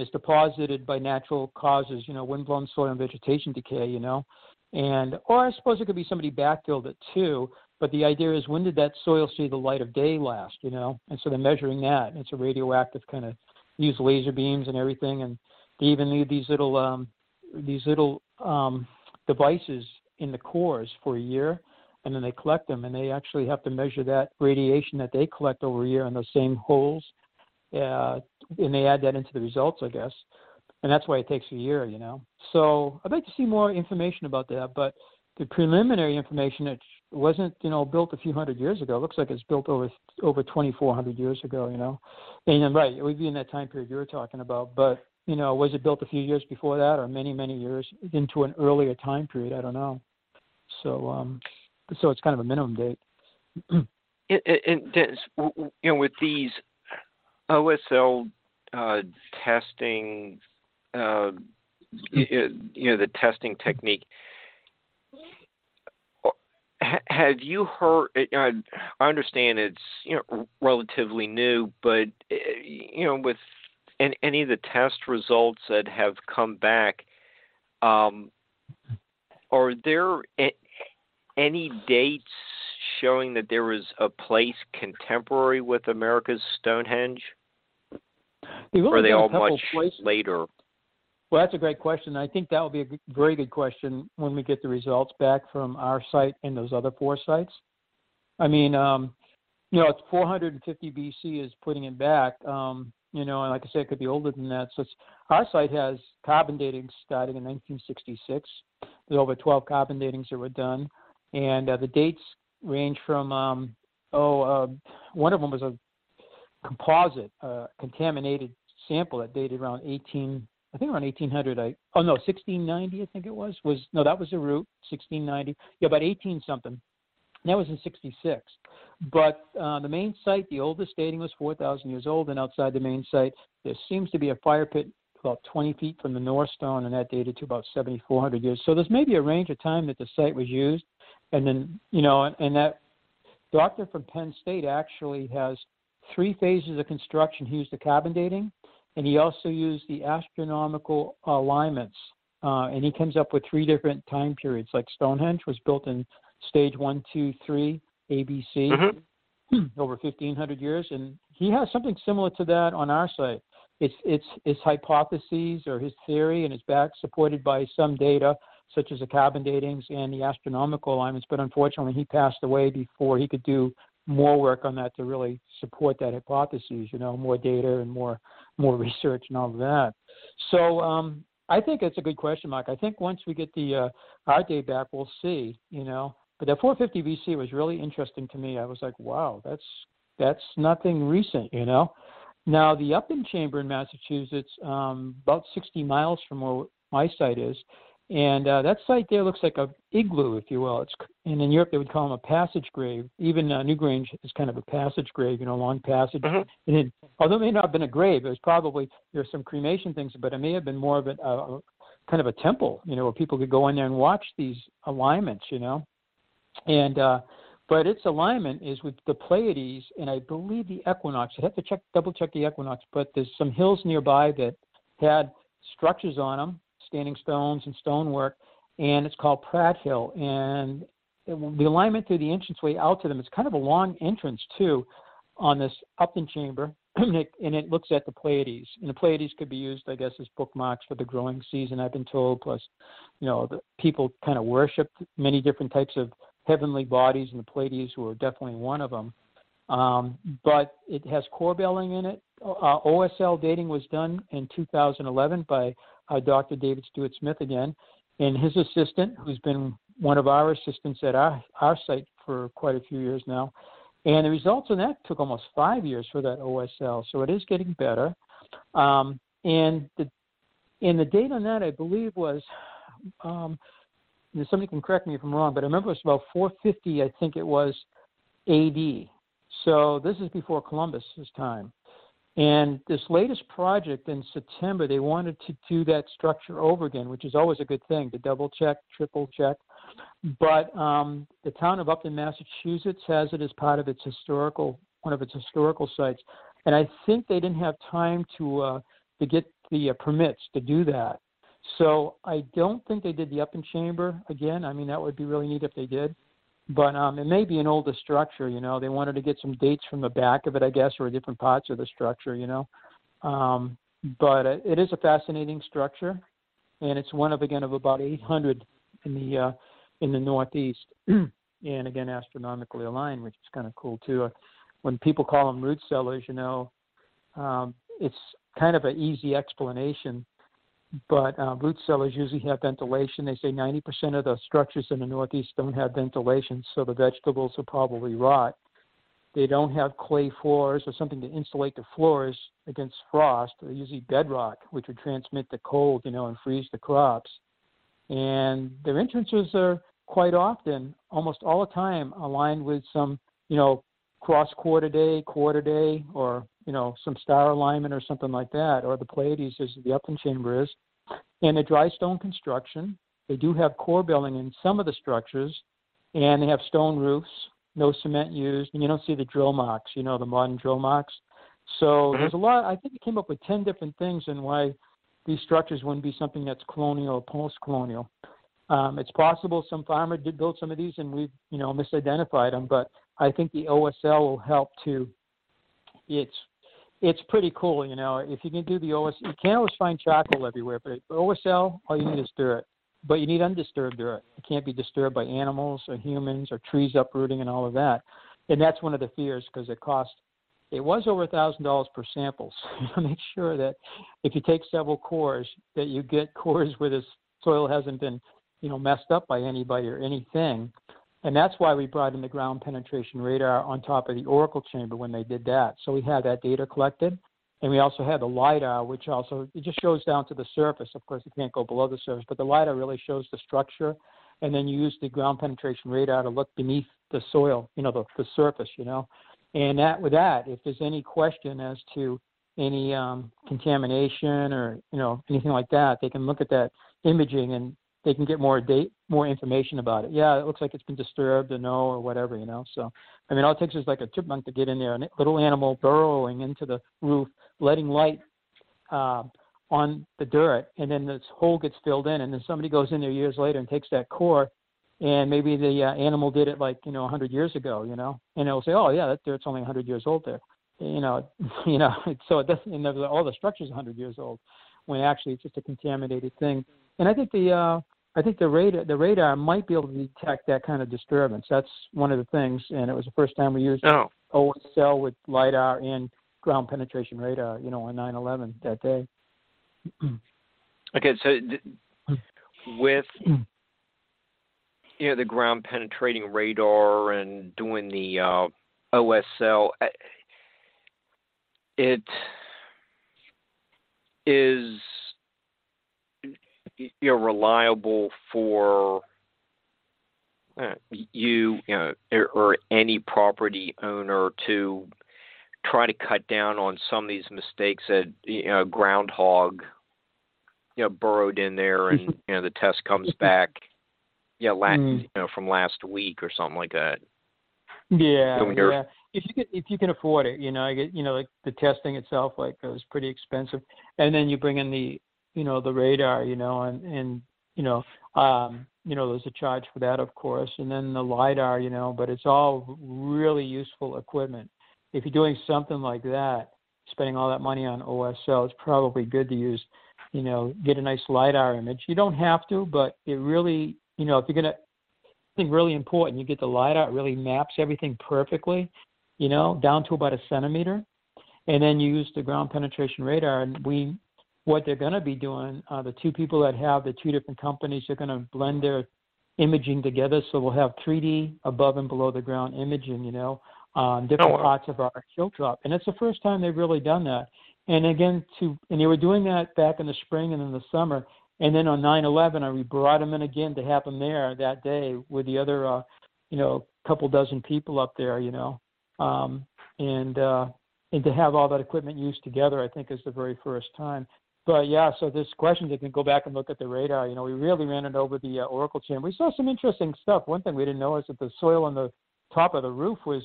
is deposited by natural causes, you know, windblown soil and vegetation decay, you know. And, or I suppose it could be somebody backfilled it too, but the idea is, when did that soil see the light of day last, you know? And so they're measuring that. It's a radioactive kind of, use laser beams and everything, and they even need these little devices in the cores for a year, and then they collect them, and they actually have to measure that radiation that they collect over a year in those same holes, and they add that into the results, I guess, and that's why it takes a year, you know. So I'd like to see more information about that, but the preliminary information, it wasn't, you know, built a few hundred years ago. It looks like it's built over 2,400 years ago, you know. And right, it would be in that time period you were talking about. But, you know, was it built a few years before that, or many, many years into an earlier time period? I don't know. So so it's kind of a minimum date. And Dennis, you know, with these OSL testing, you know, the testing technique, have you heard? I understand it's, you know, relatively new, but you know, with any of the test results that have come back, are there any dates showing that there was a place contemporary with America's Stonehenge? Or are they all much later? Well, that's a great question. I think that will be a very good question when we get the results back from our site and those other 4 sites. I mean, you know, it's 450 BC is putting it back. You know, and like I said, it could be older than that. So our site has carbon dating starting in 1966. There's over 12 carbon datings that were done. And the dates range from, one of them was a composite, contaminated sample that dated around 1690, I think it was no, that was the route, 1690. Yeah, about 18 something. And that was in 66. But the main site, the oldest dating was 4,000 years old, and outside the main site, there seems to be a fire pit about 20 feet from the North Stone, and that dated to about 7,400 years. So there's maybe a range of time that the site was used, and then, you know, and that doctor from Penn State actually has three phases of construction. He used the carbon dating, and he also used the astronomical alignments. And he comes up with three different time periods, like Stonehenge was built in stage 1, 2, 3, ABC, mm-hmm. over 1,500 years. And he has something similar to that on our site. It's his hypotheses or his theory, and it's back supported by some data, such as the carbon datings and the astronomical alignments. But unfortunately, he passed away before he could do more work on that to really support that hypothesis, you know, more data and more research and all of that. So, I think it's a good question, Mike. I think once we get the our day back, we'll see, you know. But the 450 BC was really interesting to me. I was like, wow, that's nothing recent, you know. Now, the Upton Chamber in Massachusetts, about 60 miles from where my site is, and that site there looks like a igloo, if you will. And in Europe, they would call them a passage grave. Even Newgrange is kind of a passage grave, you know, long passage. Mm-hmm. And although it may not have been a grave, it was probably, there were some cremation things, but it may have been more of a kind of a temple, you know, where people could go in there and watch these alignments, you know. And but its alignment is with the Pleiades and I believe the equinox. I'd have to double check the equinox, but there's some hills nearby that had structures on them, standing stones and stonework, and it's called Pratt Hill. And the alignment through the entranceway out to them, it's kind of a long entrance, too, on this Upton Chamber, and it looks at the Pleiades. And the Pleiades could be used, I guess, as bookmarks for the growing season, I've been told, plus, you know, the people kind of worshipped many different types of heavenly bodies, and the Pleiades were definitely one of them. But it has corbelling in it. OSL dating was done in 2011 by Dr. David Stewart Smith again, and his assistant, who's been one of our assistants at our site for quite a few years now. And the results on that took almost 5 years for that OSL, so it is getting better. And the date on that, I believe, was somebody can correct me if I'm wrong, but I remember it was about 450, I think it was, AD. So this is before Columbus's time. And this latest project in September, they wanted to do that structure over again, which is always a good thing, to double check, triple check. But the town of Upton, Massachusetts has it as part of its one of its historical sites. And I think they didn't have time to get the permits to do that. So I don't think they did the Upton Chamber again. I mean, that would be really neat if they did. But it may be an older structure, you know. They wanted to get some dates from the back of it, I guess, or different parts of the structure, you know. But it is a fascinating structure, and it's one of about 800 in the Northeast, and again astronomically aligned, which is kind of cool too. When people call them root cellars, you know, it's kind of an easy explanation. But root cellars usually have ventilation. They say 90% of the structures in the Northeast don't have ventilation, so the vegetables will probably rot. They don't have clay floors or something to insulate the floors against frost. They're usually bedrock, which would transmit the cold, you know, and freeze the crops. And their entrances are quite often, almost all the time, aligned with some, you know, cross quarter day, or, you know, some star alignment or something like that, or the Pleiades as the Upton Chamber is. And the dry stone construction, they do have corbelling in some of the structures, and they have stone roofs, no cement used, and you don't see the drill marks, you know, the modern drill marks. So mm-hmm. There's a lot. I think it came up with 10 different things and why these structures wouldn't be something that's colonial or post-colonial. It's possible some farmer did build some of these and we've, you know, misidentified them, but I think the OSL will help too. It's pretty cool, you know. If you can do the OSL, you can't always find charcoal everywhere, but OSL, all you need is dirt. But you need undisturbed dirt. It can't be disturbed by animals or humans or trees uprooting and all of that. And that's one of the fears because it was over $1,000 per sample. So make sure that if you take several cores, that you get cores where the soil hasn't been, you know, messed up by anybody or anything. And that's why we brought in the ground penetration radar on top of the Oracle Chamber when they did that. So we had that data collected. And we also had the LIDAR, which also, it just shows down to the surface. Of course, it can't go below the surface, but the LIDAR really shows the structure. And then you use the ground penetration radar to look beneath the soil, you know, the surface, you know. And with that, if there's any question as to any contamination or, you know, anything like that, they can look at that imaging and they can get more information about it. Yeah, it looks like it's been disturbed or no or whatever, you know. So, I mean, all it takes is like a chipmunk to get in there, a little animal burrowing into the roof, letting light on the dirt, and then this hole gets filled in, and then somebody goes in there years later and takes that core, and maybe the animal did it like, you know, 100 years ago, you know, and it'll say, oh, yeah, that dirt's only 100 years old there. You know, so it doesn't, and all the structure's 100 years old, when actually it's just a contaminated thing. And I think the radar might be able to detect that kind of disturbance. That's one of the things, and it was the first time we used OSL with LIDAR and ground penetration radar, you know, on 9/11 that day. Okay, so with, you know, the ground penetrating radar and doing the OSL, it is, you know, reliable for you know, or any property owner to try to cut down on some of these mistakes that, you know, groundhog, you know, burrowed in there and, you know, the test comes back, yeah, you know, from last week or something like that. Yeah, yeah. If you can afford it, you know, like the testing itself, like it was pretty expensive, and then you bring in the, you know, the radar, you know, and you know, there's a charge for that, of course, and then the LIDAR, you know, but it's all really useful equipment. If you're doing something like that, spending all that money on OSL, it's probably good to use, you know, get a nice LIDAR image. You don't have to, but it really, you know, if you're gonna, I think really important, you get the LIDAR, it really maps everything perfectly, you know, down to about a centimeter, and then you use the ground penetration radar. And what they're going to be doing, the two people that have the two different companies, they're going to blend their imaging together, so we'll have 3D above and below the ground imaging, you know, different parts of our hilltop, and it's the first time they've really done that. And again, and they were doing that back in the spring and in the summer, and then on 9/11, we brought them in again to have them there that day with the other, you know, couple dozen people up there, you know. And to have all that equipment used together, I think, is the very first time. But yeah, so there's questions. You can go back and look at the radar. You know, we really ran it over the Oracle Chamber. We saw some interesting stuff. One thing we didn't know is that the soil on the top of the roof was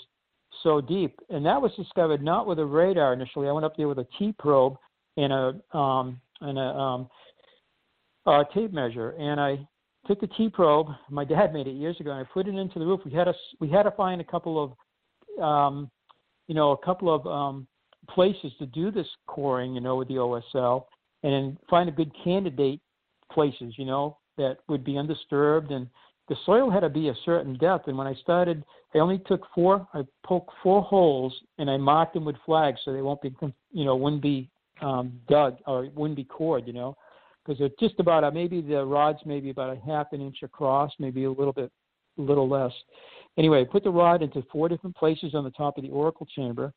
so deep, and that was discovered not with a radar initially. I went up there with a T probe and a tape measure, and I took the T probe. My dad made it years ago, and I put it into the roof. We had to find a couple of places to do this coring, you know, with the OSL, and find a good candidate places, you know, that would be undisturbed. And the soil had to be a certain depth. And when I started, I poked four holes, and I marked them with flags so they wouldn't be dug or wouldn't be cored, you know, because they're just about, maybe the rod's maybe about a half an inch across, maybe a little less. Anyway, I put the rod into four different places on the top of the Oracle Chamber,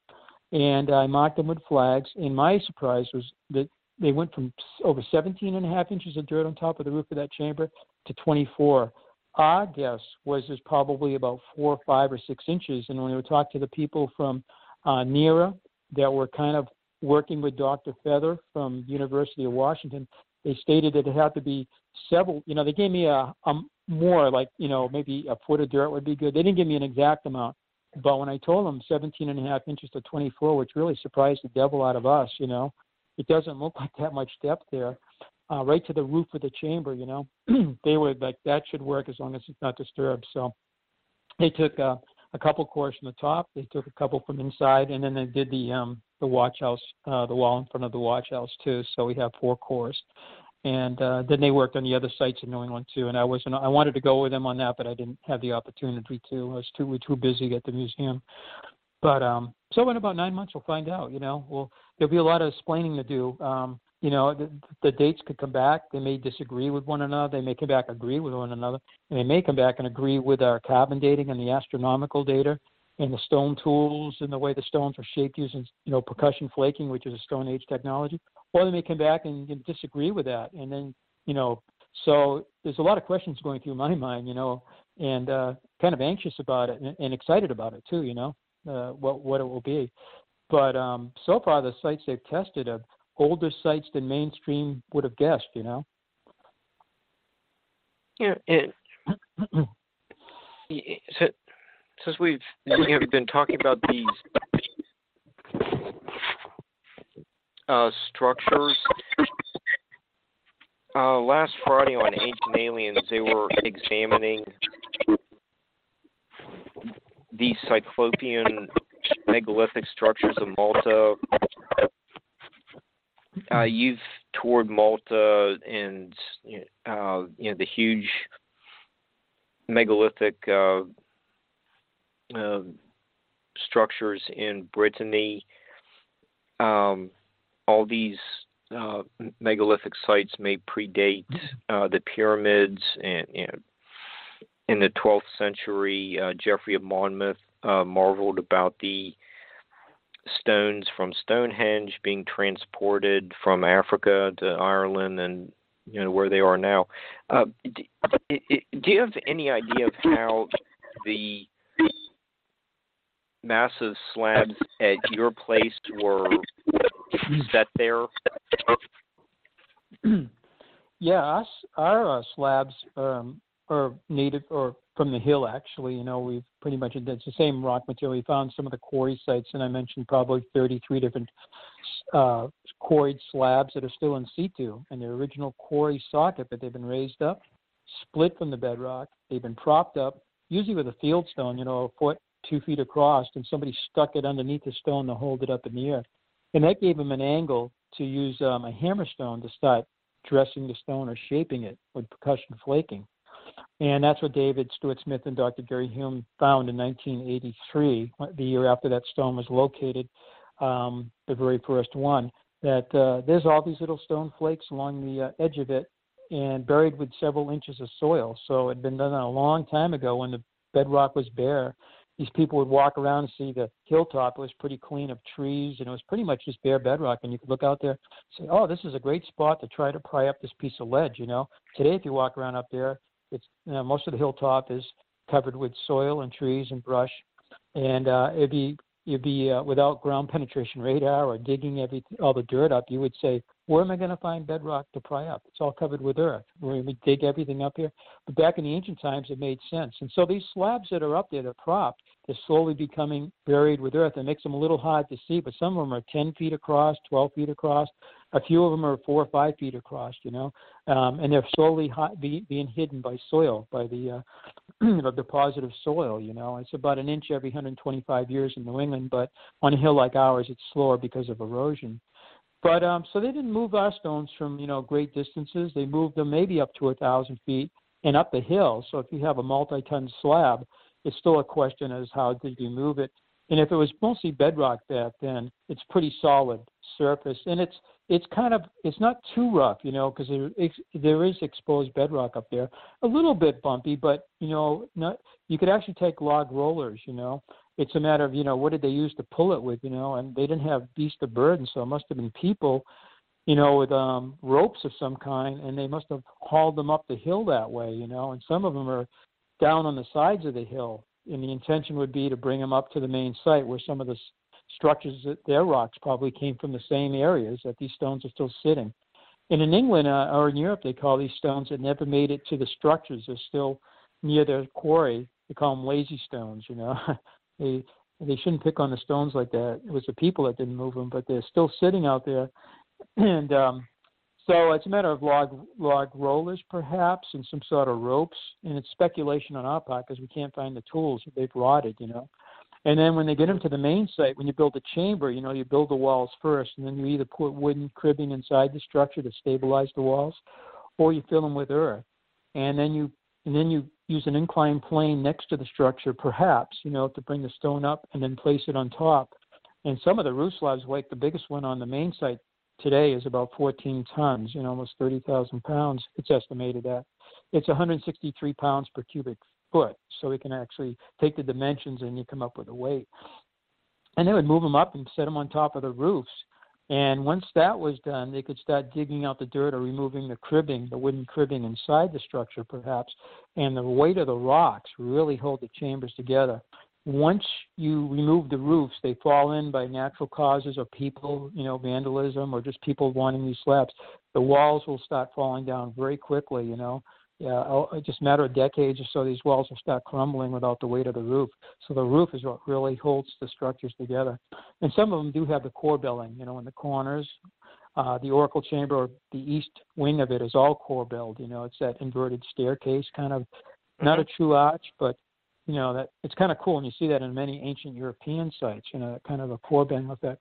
and I marked them with flags. And my surprise was that they went from over 17 and a half inches of dirt on top of the roof of that chamber to 24. Our guess was there's probably about 4, 5, or 6 inches. And when we talked to the people from NERA that were kind of working with Dr. Feather from University of Washington, they stated that it had to be several, you know, they gave me a more like, you know, maybe a foot of dirt would be good. They didn't give me an exact amount. But when I told them 17 and a half inches to 24, which really surprised the devil out of us, you know, it doesn't look like that much depth there, right to the roof of the chamber, you know, they were like, that should work as long as it's not disturbed. So they took a couple cores from the top, they took a couple from inside, and then they did the watch house, the wall in front of the watch house too. So we have four cores. And then they worked on the other sites in New England too. And I wanted to go with them on that, but I didn't have the opportunity to. We were too busy at the museum. But so in about 9 months, we'll find out. You know, there'll be a lot of explaining to do. You know, the dates could come back. They may disagree with one another. They may come back agree with one another, and they may come back and agree with our carbon dating and the astronomical data, and the stone tools and the way the stones were shaped using, you know, percussion flaking, which is a Stone Age technology, or they may come back and disagree with that. And then, you know, so there's a lot of questions going through my mind, you know, and kind of anxious about it and excited about it too, you know, what it will be. But so far the sites they've tested are older sites than mainstream would have guessed, you know. Yeah, and since we've been talking about these structures, last Friday on Ancient Aliens, they were examining the Cyclopean megalithic structures of Malta. You've toured Malta and the huge megalithic structures in Brittany. All these megalithic sites may predate the pyramids, and in the 12th century, Geoffrey of Monmouth marveled about the stones from Stonehenge being transported from Africa to Ireland and where they are now. Do you have any idea of how the massive slabs at your place were set there? Yeah, our slabs are native or from the hill, actually. We've pretty much, it's the same rock material. We found some of the quarry sites, and I mentioned probably 33 different quarried slabs that are still in situ in their original quarry socket, but they've been raised up, split from the bedrock. They've been propped up, usually with a field stone, a foot, 2 feet across, and somebody stuck it underneath the stone to hold it up in the air. And that gave them an angle to use a hammer stone to start dressing the stone or shaping it with percussion flaking. And that's what David Stewart Smith and Dr. Gary Hume found in 1983, the year after that stone was located, the very first one, that there's all these little stone flakes along the edge of it and buried with several inches of soil. So it had been done a long time ago when the bedrock was bare. These people would walk around and see the hilltop. It was pretty clean of trees, and it was pretty much just bare bedrock. And you could look out there and say, oh, this is a great spot to try to pry up this piece of ledge, Today, if you walk around up there, it's, most of the hilltop is covered with soil and trees and brush, and it'd be without ground penetration radar or digging all the dirt up. You would say, where am I going to find bedrock to pry up? It's all covered with earth. We dig everything up here. But back in the ancient times, it made sense. And so these slabs that are up there, they're propped, they're slowly becoming buried with earth. It makes them a little hard to see, but some of them are 10 feet across, 12 feet across. A few of them are 4 or 5 feet across, and they're slowly being hidden by soil, by the deposit of soil. It's about an inch every 125 years in New England, but on a hill like ours, it's slower because of erosion. But so they didn't move our stones from, great distances. They moved them maybe up to 1,000 feet and up the hill. So if you have a multi-ton slab, it's still a question as how did you move it. And if it was mostly bedrock back then, it's pretty solid surface. And it's not too rough, because there is exposed bedrock up there. A little bit bumpy, but, you could actually take log rollers, It's a matter of, what did they use to pull it with, and they didn't have beast of burden, so it must have been people, with ropes of some kind, and they must have hauled them up the hill that way, and some of them are down on the sides of the hill, and the intention would be to bring them up to the main site where some of the structures, their rocks probably came from the same areas that these stones are still sitting. And in England or in Europe, they call these stones that never made it to the structures. They're still near their quarry. They call them lazy stones, They shouldn't pick on the stones like that. It was the people that didn't move them, but they're still sitting out there. And so it's a matter of log rollers, perhaps, and some sort of ropes. And it's speculation on our part because we can't find the tools. They've rotted, And then when they get them to the main site, when you build the chamber, you build the walls first, and then you either put wooden cribbing inside the structure to stabilize the walls, or you fill them with earth. And then you use an inclined plane next to the structure, perhaps, to bring the stone up and then place it on top. And some of the roof slabs, like the biggest one on the main site today, is about 14 tons, almost 30,000 pounds. It's estimated that. It's 163 pounds per cubic foot. So we can actually take the dimensions and you come up with a weight. And they would move them up and set them on top of the roofs. And once that was done, they could start digging out the dirt or removing the wooden cribbing inside the structure, perhaps. And the weight of the rocks really hold the chambers together. Once you remove the roofs, they fall in by natural causes or people, vandalism or just people wanting these slabs. The walls will start falling down very quickly, just a matter of decades or so, these walls will start crumbling without the weight of the roof. So the roof is what really holds the structures together. And some of them do have the core building, you know, in the corners. The oracle chamber, or the east wing of it, is all core build. You know, it's that inverted staircase kind of, not a true arch, but, you know, that it's kind of cool. And you see that in many ancient European sites, you know, that kind of a core building effect.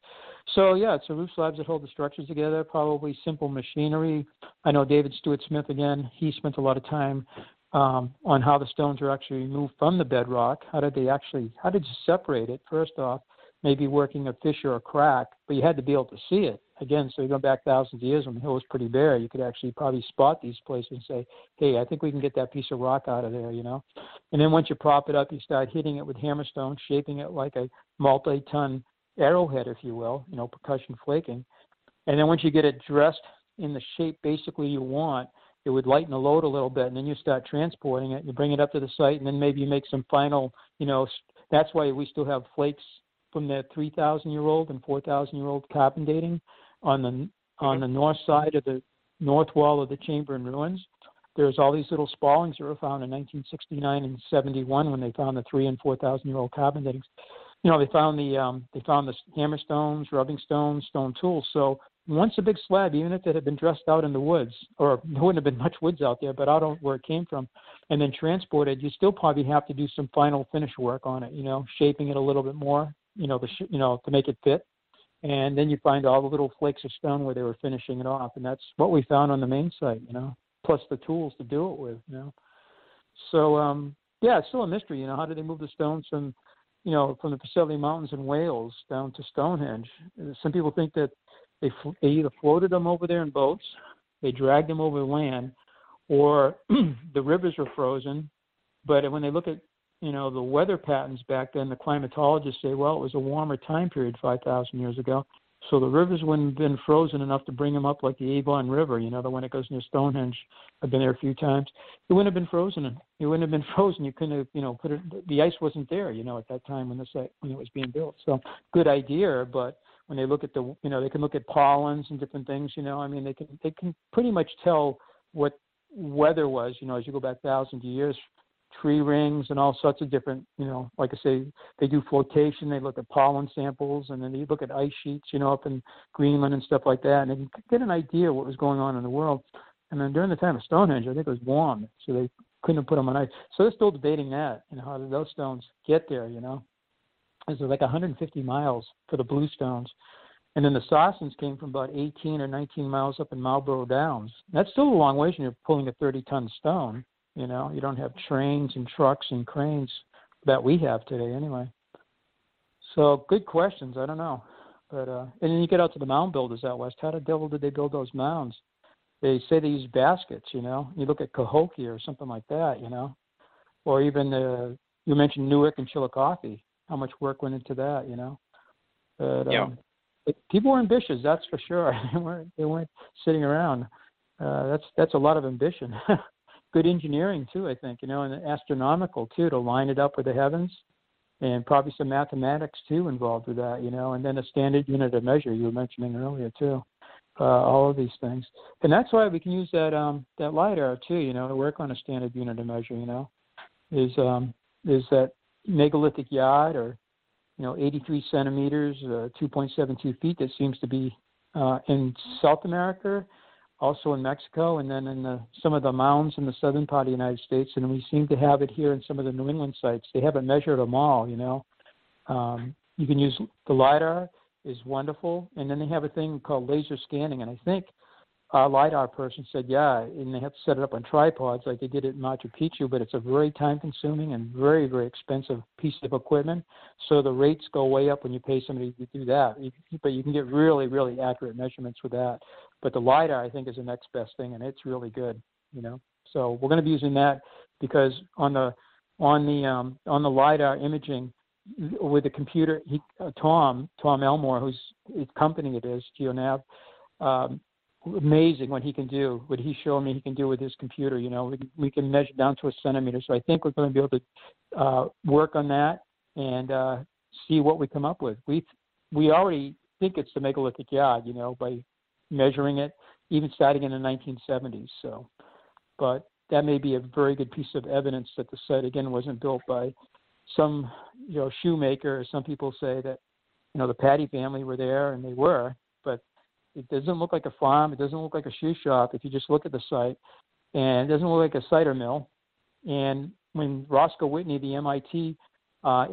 So, yeah, it's the roof slabs that hold the structures together, probably simple machinery. I know David Stewart Smith, again, he spent a lot of time on how the stones are actually removed from the bedrock. How did you separate it, first off? Maybe working a fissure or crack, but you had to be able to see it. Again, so you go back thousands of years when the hill was pretty bare, you could actually probably spot these places and say, hey, I think we can get that piece of rock out of there, you know. And then once you prop it up, you start hitting it with hammerstone, shaping it like a multi-ton arrowhead, if you will, you know, percussion flaking. And then once you get it dressed in the shape basically you want, it would lighten the load a little bit, and then you start transporting it. You bring it up to the site, and then maybe you make some final, you know, that's why we still have flakes from the 3,000-year-old and 4,000-year-old carbon dating on the north side of the north wall of the chamber in ruins. There's all these little spallings that were found in 1969 and 71 when they found the 3,000- and 4,000-year-old carbon datings. You know, they found the hammer stones, rubbing stones, stone tools. So once a big slab, even if it had been dressed out in the woods, or there wouldn't have been much woods out there, but out on where it came from, and then transported, you still probably have to do some final finish work on it, you know, shaping it a little bit more, you know, to make it fit. And then you find all the little flakes of stone where they were finishing it off. And that's what we found on the main site, you know, plus the tools to do it with, you know. So, yeah, it's still a mystery, you know. How did they move the stones from the Preseli Mountains in Wales down to Stonehenge? Some people think that they either floated them over there in boats, they dragged them over land, or the rivers were frozen. But when they look at, you know, the weather patterns back then, the climatologists say, well, it was a warmer time period 5,000 years ago, so the rivers wouldn't have been frozen enough to bring them up, like the Avon River, you know, the one that goes near Stonehenge. I've been there a few times. It wouldn't have been frozen. You couldn't have, you know, the ice wasn't there, you know, at that time when it was being built. So good idea, but when they look at you know, they can look at pollens and different things, you know, I mean, they can pretty much tell what weather was, you know, as you go back thousands of years. Tree rings and all sorts of different, you know, like I say, they do flotation, they look at pollen samples, and then they look at ice sheets, you know, up in Greenland and stuff like that, and they can get an idea of what was going on in the world. And then during the time of Stonehenge, I think it was warm, so they couldn't have put them on ice. So they're still debating that, and how did those stones get there, you know? It was like 150 miles for the blue stones. And then the Saracens came from about 18 or 19 miles up in Marlborough Downs. That's still a long way when you're pulling a 30-ton stone. You know, you don't have trains and trucks and cranes that we have today anyway. So good questions. I don't know. But and then you get out to the mound builders out west. How the devil did they build those mounds? They say they use baskets, you know. You look at Cahokia or something like that, you know. Or even you mentioned Newark and Chillicothe. How much work went into that, you know. But, yeah. People were ambitious, that's for sure. They weren't sitting around. That's a lot of ambition. Good engineering too, I think, you know, and astronomical too, to line it up with the heavens, and probably some mathematics too involved with that, you know, and then a standard unit of measure you were mentioning earlier too, all of these things. And that's why we can use that LIDAR too, you know, to work on a standard unit of measure, you know, is that megalithic yard, or, you know, 83 centimeters, 2.72 feet, that seems to be in South America, also in Mexico, and then in some of the mounds in the southern part of the United States. And we seem to have it here in some of the New England sites. They haven't measured them all, you know. You can use the LIDAR, is wonderful. And then they have a thing called laser scanning. And I think our LIDAR person said, yeah, and they have to set it up on tripods like they did at Machu Picchu, but it's a very time-consuming and very, very expensive piece of equipment. So the rates go way up when you pay somebody to do that. But you can get really, really accurate measurements with that. But the LIDAR, I think, is the next best thing, and it's really good, you know. So we're going to be using that, because on the LIDAR imaging with the computer, Tom Elmore, whose company it is, GeoNav, amazing what he can do, what he showed me he can do with his computer, you know. We can measure down to a centimeter. So I think we're going to be able to work on that and see what we come up with. We already think it's the megalithic yard, you know, by measuring it, even starting in the 1970s. So, but that may be a very good piece of evidence that the site, again, wasn't built by some, you know, shoemaker. Some people say that, you know, the Patty family were there, and they were, but it doesn't look like a farm. It doesn't look like a shoe shop if you just look at the site, and it doesn't look like a cider mill. And when Roscoe Whitney, the MIT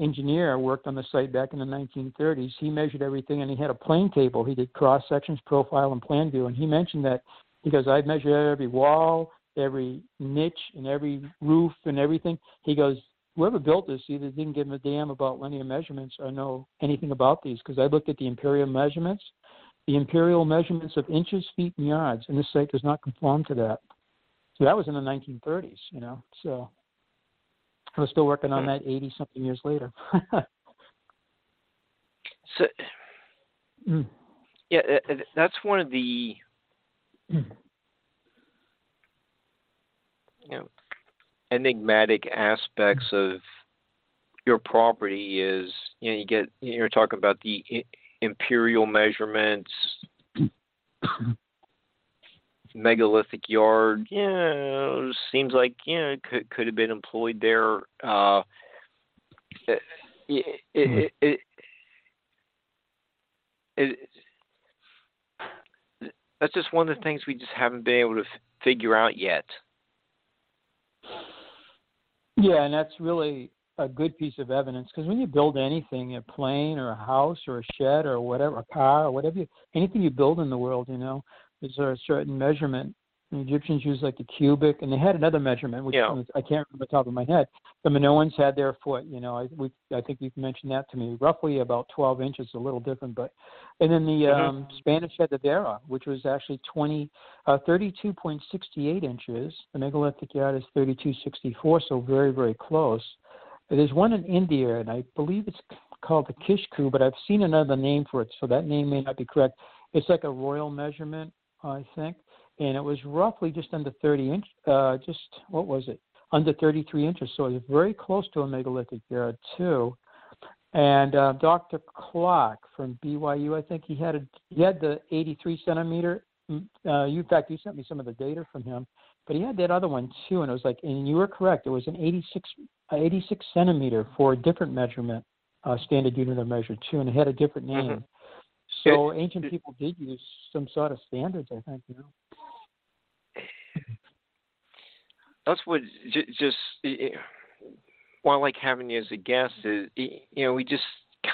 engineer, worked on the site back in the 1930s, he measured everything, and he had a plane table. He did cross sections, profile, and plan view, and he mentioned that because I've measured every wall, every niche, and every roof, and everything. He goes, whoever built this either didn't give him a damn about linear measurements or know anything about these, because I looked at the imperial measurements of inches, feet, and yards, and this site does not conform to that. So that was in the 1930s, you know. So I was still working on that 80-something years later. So, yeah, that's one of the, you know, enigmatic aspects of your property is, you know, you're talking about the imperial measurements, megalithic yard, you know, seems like, you know, could have been employed there. That's just one of the things we just haven't been able to figure out yet. Yeah, and that's really a good piece of evidence, because when you build anything, a plane or a house or a shed or whatever, a car or whatever, anything you build in the world, you know, is there a certain measurement? The Egyptians used like the cubic, and they had another measurement, which I can't remember the top of my head. The Minoans had their foot, you know. I think you've mentioned that to me. Roughly about 12 inches, a little different, but. And then the Spanish had the Vera, which was actually 32.68 inches. The megalithic yard is 32.64, so very, very close. There's one in India, and I believe it's called the Kishku, but I've seen another name for it, so that name may not be correct. It's like a royal measurement, I think, and it was roughly just under 30 inches, under 33 inches, so it was very close to a megalithic yard, too. And Dr. Clark from BYU, I think he had the 83 centimeter. In fact, you sent me some of the data from him, but he had that other one, too, and it was like, and you were correct, it was an 86 centimeter for a different measurement, standard unit of measure, too, and it had a different name. Mm-hmm. So ancient people did use some sort of standards, I think, you know. That's what why I like having you as a guest is, you know, we just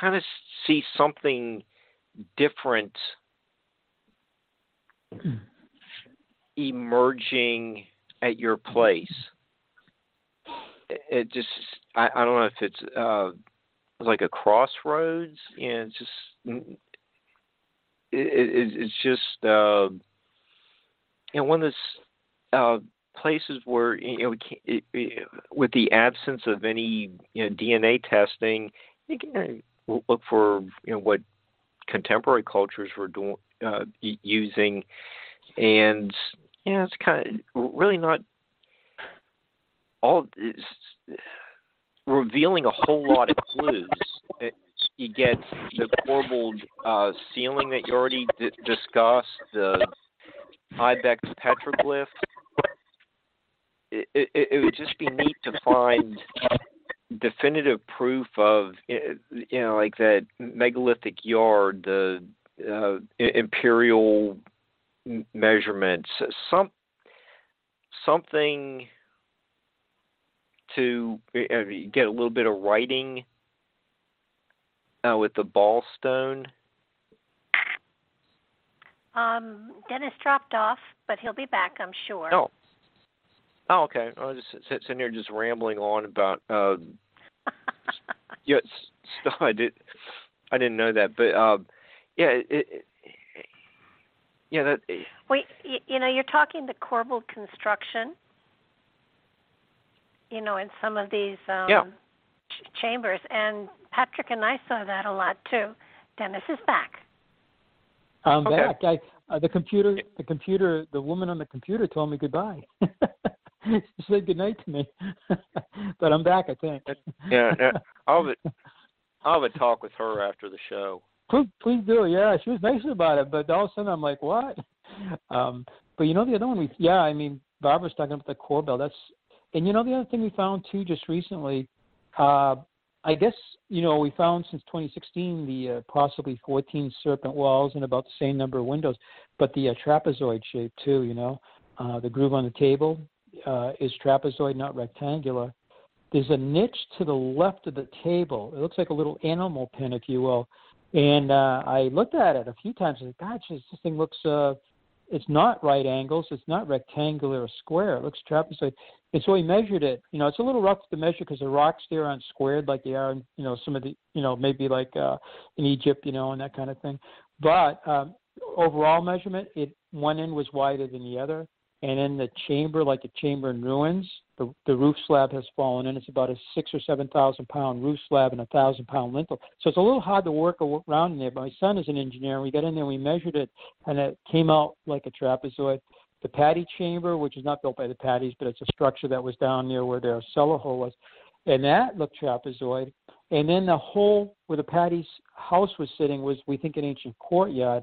kind of see something different emerging at your place. It just, I don't know if it's like a crossroads, you know, it's just... It's just, you know, one of those places where, you know, with the absence of any, you know, DNA testing, you can look for, you know, what contemporary cultures were doing, using, and, you know, it's kind of really not all revealing a whole lot of clues. You get the corbelled ceiling that you already discussed, the ibex petroglyph. It would just be neat to find definitive proof of, you know, like that megalithic yard, the imperial measurements, something to get a little bit of writing. With the ball stone? Dennis dropped off, but he'll be back, I'm sure. Oh, okay. I was just sitting here just rambling on about yeah, I didn't know that, but you know, you're talking the corbelled construction, you know, in some of these chambers, and Patrick and I saw that a lot too. Dennis is back. I'm back. The woman on the computer told me goodbye. She said goodnight to me, but I'm back, I think. Yeah, I'll have a talk with her after the show. Please do. Yeah, she was nice about it, but all of a sudden I'm like, what? But you know, the other one, I mean, Barbara's talking about the core belt. That's, and you know, the other thing we found too just recently, I guess, you know, we found since 2016 the possibly 14 serpent walls and about the same number of windows, but the trapezoid shape too, you know. The groove on the table is trapezoid, not rectangular. There's a niche to the left of the table. It looks like a little animal pen, if you will. And I looked at it a few times and I said, gosh, this thing looks, it's not right angles. It's not rectangular or square. It looks trapezoid. And so we measured it. You know, it's a little rough to measure because the rocks there aren't squared like they are in, you know, some of the, you know, maybe like in Egypt, you know, and that kind of thing. But overall measurement, one end was wider than the other. And in the chamber, like the chamber in ruins, the roof slab has fallen in. It's about a 6,000 or 7,000 pound roof slab and a 1,000 pound lintel. So it's a little hard to work around in there. But my son is an engineer. We got in there, we measured it, and it came out like a trapezoid. The patty chamber, which is not built by the Patties, but it's a structure that was down near where their cellar hole was, and that looked trapezoid. And then the hole where the Patties' house was sitting was, we think, an ancient courtyard.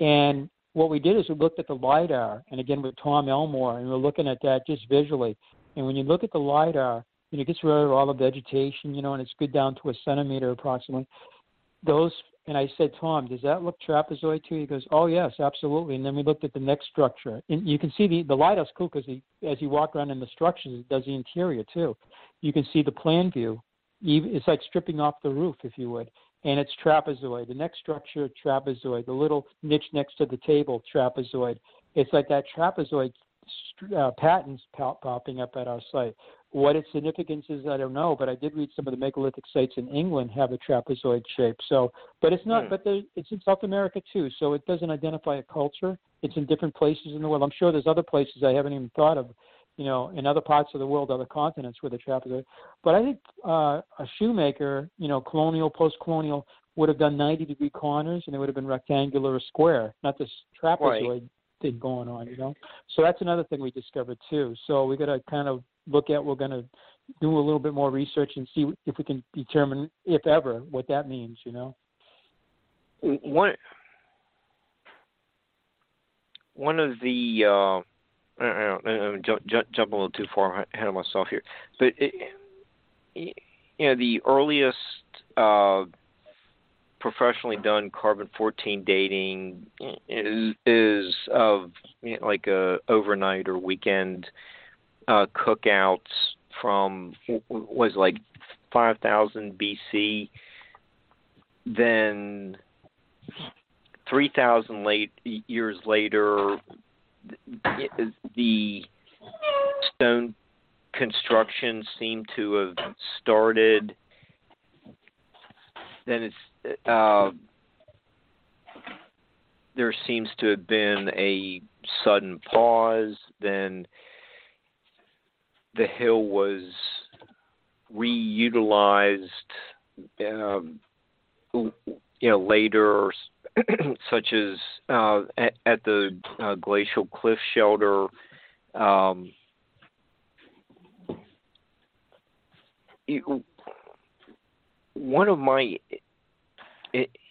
And what we did is we looked at the LIDAR, and again with Tom Elmore, and we're looking at that just visually. And when you look at the LIDAR, and it gets rid of all the vegetation, you know, and it's good down to a centimeter approximately. Those, and I said, Tom, does that look trapezoid to you? He goes, oh, yes, absolutely. And then we looked at the next structure. And you can see the LIDAR's cool because as you walk around in the structures, it does the interior too. You can see the plan view. It's like stripping off the roof, if you would. And it's trapezoid. The next structure, trapezoid. The little niche next to the table, trapezoid. It's like that trapezoid patterns popping up at our site. What its significance is, I don't know, but I did read some of the megalithic sites in England have a trapezoid shape. So, but it's not. But it's in South America too, so it doesn't identify a culture. It's in different places in the world. I'm sure there's other places I haven't even thought of, you know, in other parts of the world, other continents where the trapezoid. But I think a shoemaker, you know, colonial, post-colonial, would have done 90-degree corners, and they would have been rectangular or square, not this trapezoid thing going on, you know. So that's another thing we discovered, too. So we got to kind of look at, we're going to do a little bit more research and see if we can determine, if ever, what that means, you know. One of the... I'm jumping a little too far ahead of myself here, but you know, the earliest professionally done carbon-14 dating is of, you know, like a overnight or weekend cookouts from was like 5,000 BC, then 3,000 years later. The stone construction seemed to have started. Then it's there seems to have been a sudden pause. Then the hill was reutilized, you know, later. Such as at the glacial cliff shelter, one of my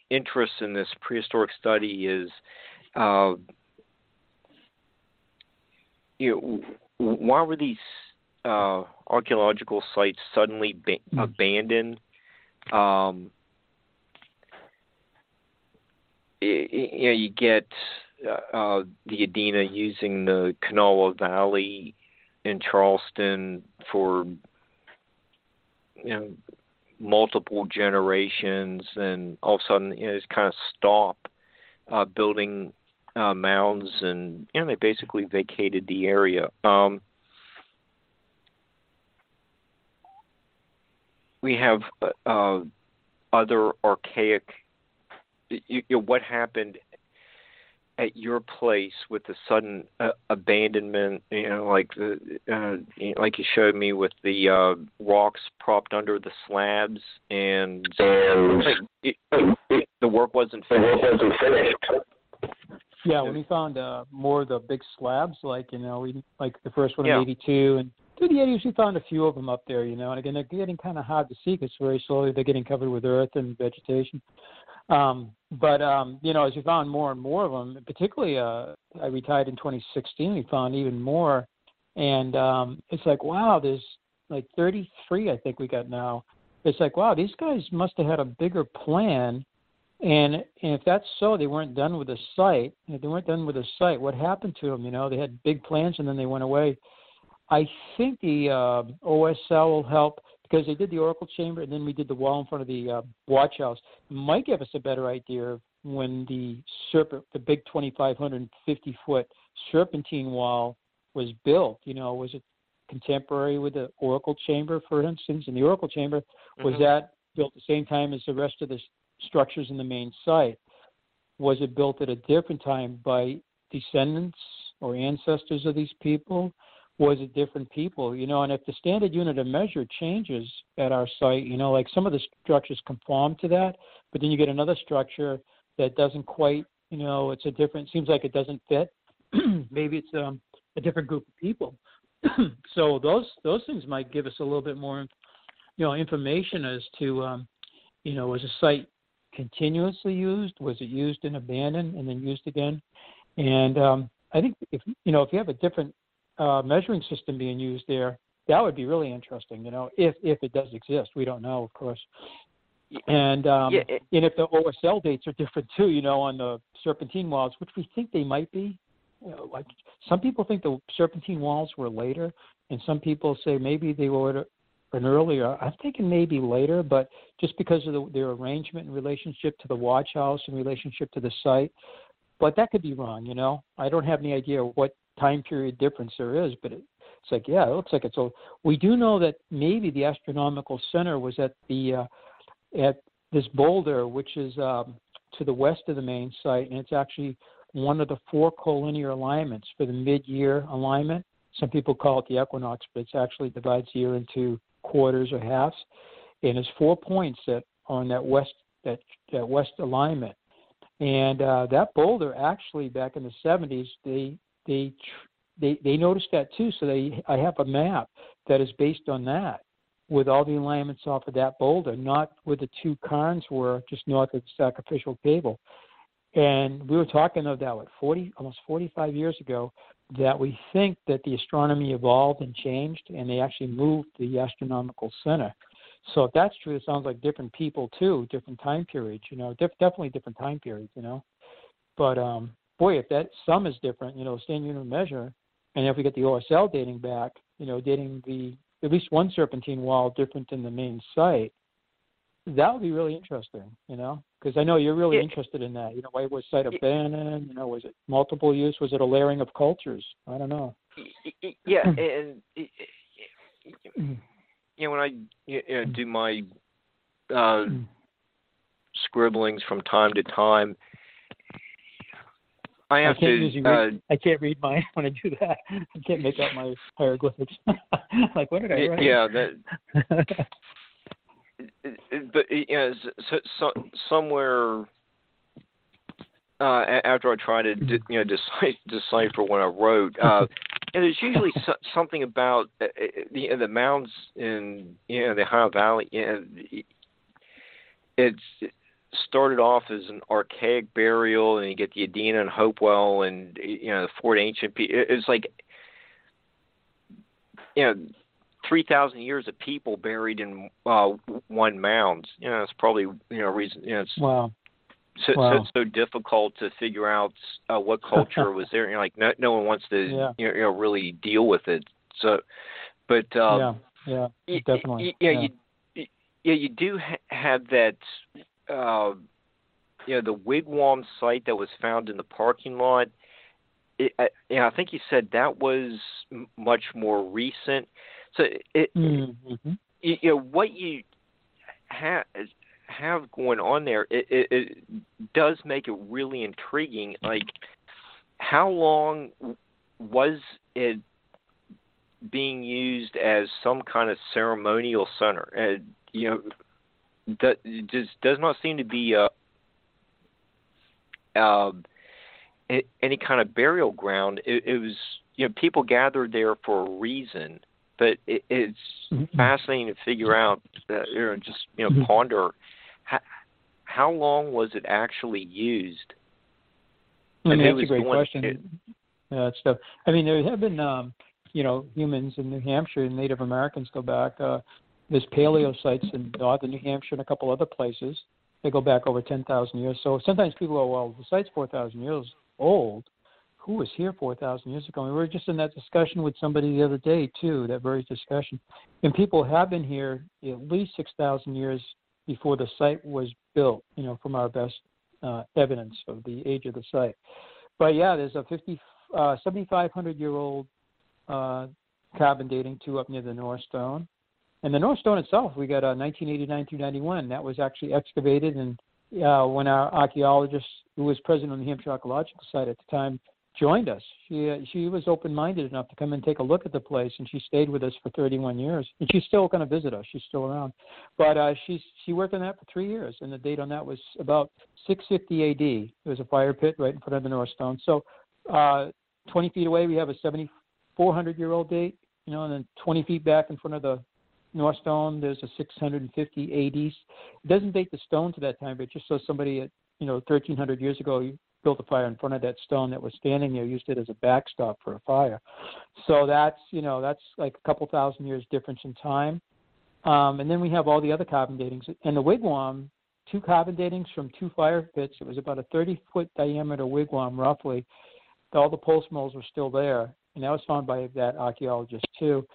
interests in this prehistoric study is, you know, why were these archaeological sites suddenly abandoned? You know, you get the Adena using the Kanawha Valley in Charleston for, you know, multiple generations, and all of a sudden, you know, just kind of stop building mounds, and, you know, they basically vacated the area. We have other archaic. You know, what happened at your place with the sudden abandonment? You know, like the like you showed me with the rocks propped under the slabs, and the work wasn't finished. Yeah, when we found more of the big slabs, like, you know, we, like the first one in '82 and. Through the 80s, we found a few of them up there, you know, and again, they're getting kind of hard to see because very slowly they're getting covered with earth and vegetation. But you know, as we found more and more of them, particularly I retired in 2016, we found even more And it's like, wow, there's like 33, I think we got now. It's like, wow, these guys must have had a bigger plan. And if that's so, they weren't done with the site. If they weren't done with the site, what happened to them? You know, they had big plans and then they went away. I think the OSL will help because they did the Oracle Chamber and then we did the wall in front of the Watch House. It might give us a better idea of when the serpent, the big 2,550-foot serpentine wall was built. You know, was it contemporary with the Oracle Chamber, for instance? And the Oracle Chamber, was that built the same time as the rest of the structures in the main site? Was it built at a different time by descendants or ancestors of these people? Was it different people? You know, and if the standard unit of measure changes at our site, you know, like some of the structures conform to that, but then you get another structure that doesn't quite, you know, it's a different, seems like it doesn't fit. Maybe it's a different group of people. So those things might give us a little bit more, you know, information as to, you know, was a site continuously used? Was it used and abandoned and then used again? And I think if, you know, if you have a different measuring system being used there, that would be really interesting, you know, if it does exist. We don't know, of course. And and if the OSL dates are different too, you know, on the serpentine walls, which we think they might be. You know, like some people think the serpentine walls were later, and some people say maybe they were an earlier. I'm thinking maybe later, but just because of their arrangement in relationship to the watch house and relationship to the site. But that could be wrong, you know. I don't have any idea what time period difference there is, but it's like, yeah, it looks like it's old. We do know that maybe the astronomical center was at the at this boulder, which is to the west of the main site, and it's actually one of the four collinear alignments for the mid-year alignment. Some people call it the equinox, but it actually divides the year into quarters or halves. And there's 4 points that are on that west alignment. And that boulder actually back in the 70s, they noticed that too. So I have a map that is based on that, with all the alignments off of that boulder, not where the two cairns were, just north of the sacrificial table. And we were talking of that, what, almost 45 years ago, that we think that the astronomy evolved and changed, and they actually moved the astronomical center. So if that's true, it sounds like different people too, different time periods, you know, definitely different time periods, you know. But, boy, if that sum is different, you know, standard unit of measure, and if we get the OSL dating back, you know, dating the at least one serpentine wall different than the main site, that would be really interesting, you know, because I know you're really interested in that. You know, why was site abandoned? You know, was it multiple use? Was it a layering of cultures? I don't know. Yeah, and you know, when I do my scribblings from time to time, I can't read mine when I do that. I can't make out my hieroglyphics. Like, what did I write? Yeah, that. But you know, so somewhere after I try to decipher what I wrote, and there's usually something about the mounds in the Ohio Valley. It started off as an archaic burial, and you get the Edina and Hopewell, and you know the Fort Ancient. It's like 3,000 years of people buried in one mound. You know, it's probably reason. You know, it's so difficult to figure out what culture was there. You know, like no one wants to really deal with it. So, but definitely. You do have that. The wigwam site that was found in the parking lot. I think you said that was much more recent. So, what you have going on there, it does make it really intriguing. Like, how long was it being used as some kind of ceremonial center? That just does not seem to be any kind of burial ground. It was, people gathered there for a reason. But it's fascinating to figure out, ponder how long was it actually used. I mean, that's a great question. That's tough. I mean, there have been you know, humans in New Hampshire and Native Americans go back. There's paleo sites in northern New Hampshire and a couple other places. They go back over 10,000 years. So sometimes people go, well, the site's 4,000 years old. Who was here 4,000 years ago? And we were just in that discussion with somebody the other day, too, that very discussion. And people have been here at least 6,000 years before the site was built, you know, from our best evidence of the age of the site. But, yeah, there's a 7,500-year-old carbon dating, too, up near the North Stone. And the North Stone itself, we got 1989 through 91. That was actually excavated, and when our archaeologist, who was president of the New Hampshire Archaeological Site at the time, joined us. She was open-minded enough to come and take a look at the place, and she stayed with us for 31 years. And she's still going to visit us. She's still around. But she worked on that for 3 years, and the date on that was about 650 AD. It was a fire pit right in front of the North Stone. So 20 feet away, we have a 7,400-year-old date, you know, and then 20 feet back in front of the North Stone, there's a 650 AD. It doesn't date the stone to that time, but just so somebody at, you know, 1,300 years ago, built a fire in front of that stone that was standing there, used it as a backstop for a fire. So that's, you know, that's like a couple thousand years difference in time. And then we have all the other carbon datings. And the wigwam, two carbon datings from two fire pits. It was about a 30-foot diameter wigwam, roughly. All the pulse mills were still there. And that was found by that archaeologist, too,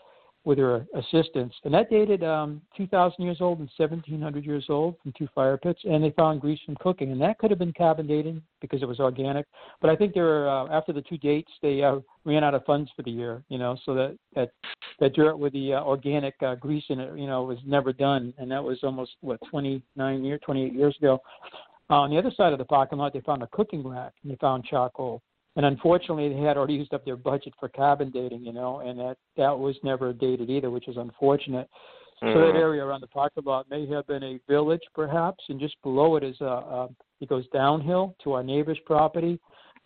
with her assistance. And that dated 2,000 years old and 1,700 years old from two fire pits, and they found grease from cooking. And that could have been carbon dating because it was organic. But I think there were, after the two dates, they ran out of funds for the year, you know, so that dirt with the organic grease in it, you know, was never done. And that was almost, 28 years ago. On the other side of the parking lot, they found a cooking rack, and they found charcoal. And unfortunately, they had already used up their budget for carbon dating, you know, and that was never dated either, which is unfortunate. Mm-hmm. So that area around the parking lot may have been a village, perhaps, and just below it is it goes downhill to our neighbor's property,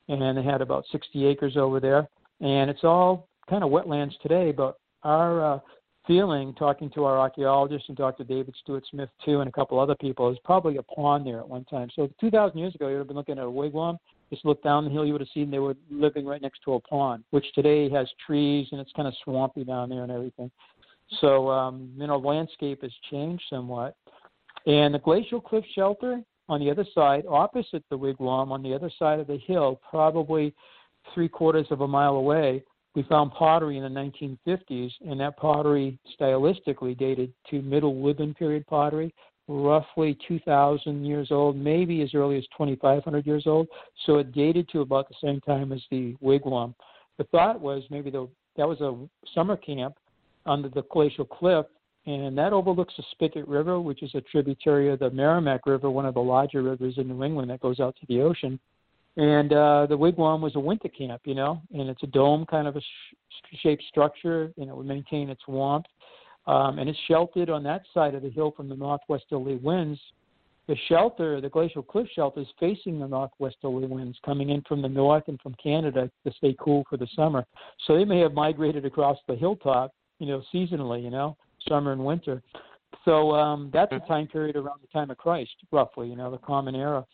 and they had about 60 acres over there. And it's all kind of wetlands today, but our feeling, talking to our archaeologist and Dr. David Stewart Smith, too, and a couple other people, is probably a pond there at one time. So 2,000 years ago, you would have been looking at a wigwam. Just look down the hill, you would have seen they were living right next to a pond, which today has trees, and it's kind of swampy down there and everything. So, you know, landscape has changed somewhat. And the glacial cliff shelter on the other side, opposite the wigwam, on the other side of the hill, probably 3/4 of a mile away, we found pottery in the 1950s, and that pottery stylistically dated to Middle Woodland period pottery, roughly 2,000 years old, maybe as early as 2,500 years old. So it dated to about the same time as the wigwam. The thought was maybe that was a summer camp under the glacial cliff, and that overlooks the Spicket River, which is a tributary of the Merrimack River, one of the larger rivers in New England that goes out to the ocean. And the wigwam was a winter camp, you know, and it's a dome kind of a shaped structure, and it would maintain its warmth. And it's sheltered on that side of the hill from the northwesterly winds. The shelter, the glacial cliff shelter, is facing the northwesterly winds coming in from the north and from Canada to stay cool for the summer. So they may have migrated across the hilltop, you know, seasonally, you know, summer and winter. So that's a time period around the time of Christ, roughly, you know, the Common Era.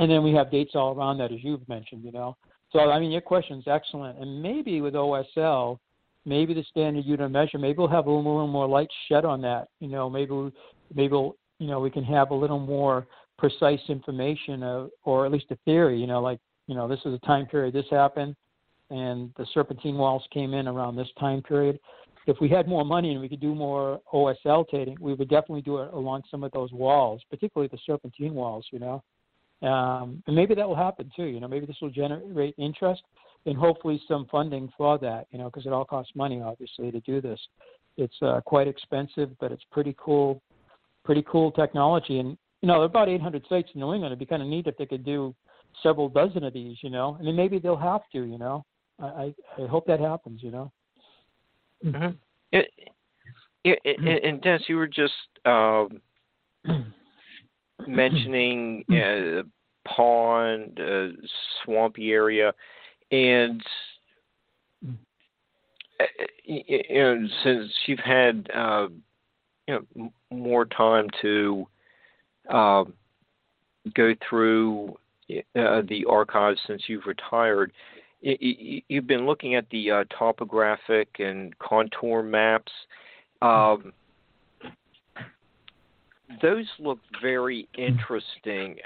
And then we have dates all around that, as you've mentioned, you know. So, I mean, your question's excellent. And maybe with OSL, maybe the standard unit measure, maybe we'll have a little more light shed on that. You know, maybe we'll, you know, we can have a little more precise information, or at least a theory. You know, like, you know, this is a time period this happened, and the serpentine walls came in around this time period. If we had more money and we could do more OSL dating, we would definitely do it along some of those walls, particularly the serpentine walls. You know, and maybe that will happen too. You know, maybe this will generate interest. And hopefully some funding for that, you know, because it all costs money, obviously, to do this. It's quite expensive, but it's pretty cool technology. And, you know, there are about 800 sites in New England. It'd be kind of neat if they could do several dozen of these, you know. I mean, maybe they'll have to, you know. I hope that happens, you know. Mm-hmm. And, Dennis, you were just mentioning pond, swampy area. And you know, since you've had you know, more time to go through the archives since you've retired, You've been looking at the topographic and contour maps. Those look very interesting,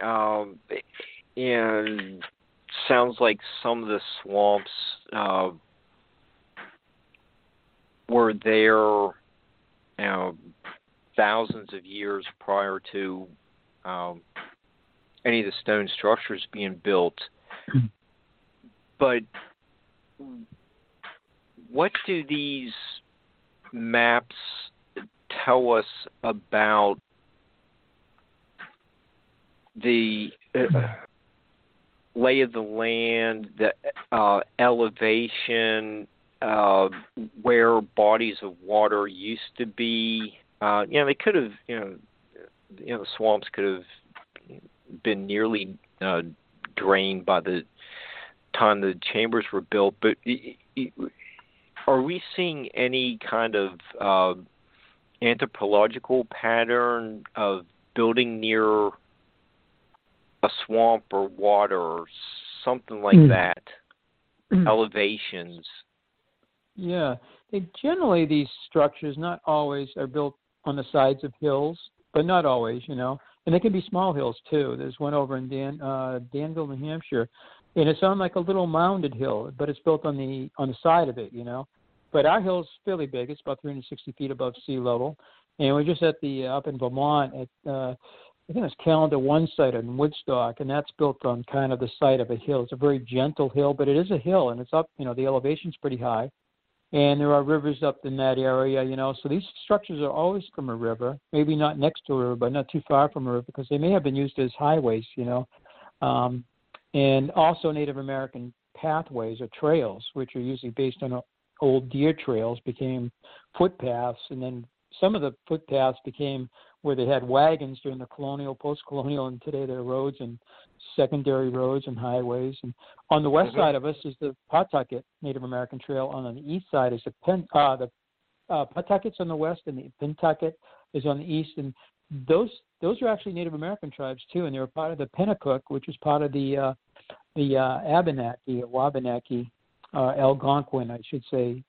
and sounds like some of the swamps were there, thousands of years prior to any of the stone structures being built. But what do these maps tell us about the lay of the land, the elevation, where bodies of water used to be? They could have, the swamps could have been nearly drained by the time the chambers were built, but are we seeing any kind of anthropological pattern of building near a swamp or water or something like that, elevations? Yeah. Generally, these structures, not always, are built on the sides of hills, but not always, And they can be small hills, too. There's one over in Danville, New Hampshire, and it's on like a little mounded hill, but it's built on the side of it, But our hill's fairly big. It's about 360 feet above sea level. And we're just at up in Vermont at, I think it's Calendar One site in Woodstock, and that's built on kind of the side of a hill. It's a very gentle hill, but it is a hill, and it's up, the elevation's pretty high. And there are rivers up in that area, So these structures are always from a river, maybe not next to a river, but not too far from a river, because they may have been used as highways, And also Native American pathways or trails, which are usually based on old deer trails, became footpaths. And then some of the footpaths became where they had wagons during the colonial, post-colonial, and today they're roads and secondary roads and highways. And on the west side of us is the Pawtucket Native American Trail. And on the east side is the Pawtucket's on the west, and the Pentucket is on the east. And those are actually Native American tribes, too, and they were part of the Penacook, which was part of the Abenaki, Wabanaki, Algonquin, I should say,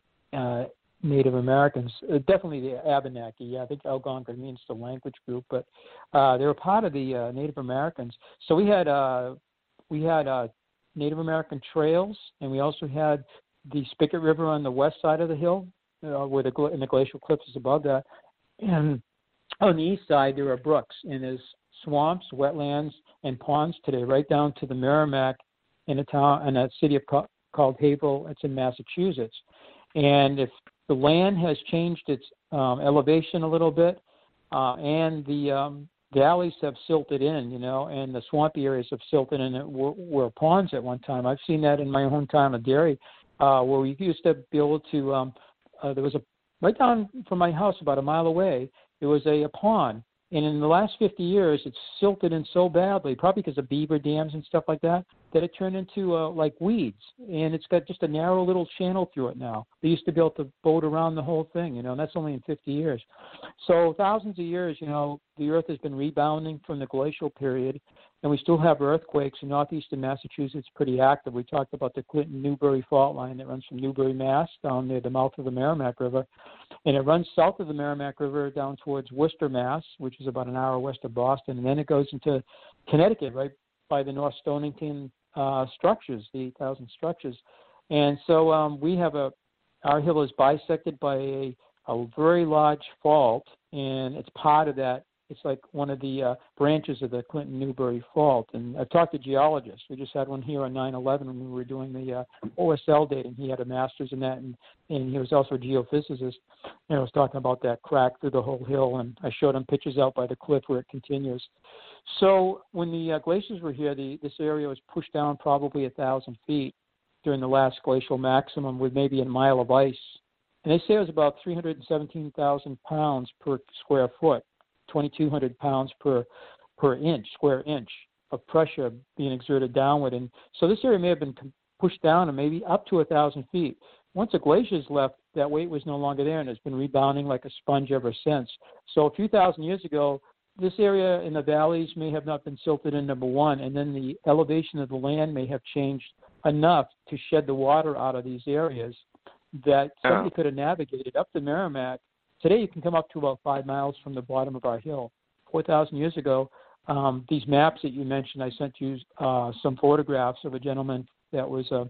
Native Americans. Definitely the Abenaki. Yeah, I think Algonquin means the language group, but they were part of the Native Americans. So we had Native American trails, and we also had the Spicket River on the west side of the hill, where the glacial cliffs is above that, and on the east side, there are brooks, and there's swamps, wetlands, and ponds today, right down to the Merrimack in a town in a city called Haverhill. It's in Massachusetts. And if the land has changed its elevation a little bit, and the valleys have silted in, and the swampy areas have silted in, and were ponds at one time. I've seen that in my hometown of Derry, where we used to be able to. There was right down from my house, about a mile away. It was a pond, and in the last 50 years, it's silted in so badly, probably because of beaver dams and stuff like that, that it turned into like weeds, and it's got just a narrow little channel through it now. They used to be able to boat around the whole thing, and that's only in 50 years. So thousands of years, the earth has been rebounding from the glacial period, and we still have earthquakes in northeastern Massachusetts, pretty active. We talked about the Clinton Newbury Fault line that runs from Newbury, Mass, down near the mouth of the Merrimack River, and it runs south of the Merrimack River down towards Worcester, Mass, which is about an hour west of Boston, and then it goes into Connecticut, right by the North Stonington structures, the 8,000 structures. And so we have our hill is bisected by a very large fault, and it's part of that. It's like one of the branches of the Clinton Newbury Fault. And I've talked to geologists. We just had one here on 9/11 when we were doing the OSL dating. He had a master's in that, and he was also a geophysicist. And I was talking about that crack through the whole hill, and I showed him pictures out by the cliff where it continues. So when the glaciers were here, this area was pushed down probably 1,000 feet during the last glacial maximum with maybe a mile of ice. And they say it was about 317,000 pounds per square foot. 2,200 pounds per inch, square inch of pressure being exerted downward. And so this area may have been pushed down and maybe up to 1,000 feet. Once the glaciers left, that weight was no longer there, and it's been rebounding like a sponge ever since. So a few thousand years ago, this area in the valleys may have not been silted in, number one, and then the elevation of the land may have changed enough to shed the water out of these areas that somebody could have navigated up the Merrimack. Today you can come up to about 5 miles from the bottom of our hill. 4,000 years ago, these maps that you mentioned, I sent you some photographs of a gentleman that was a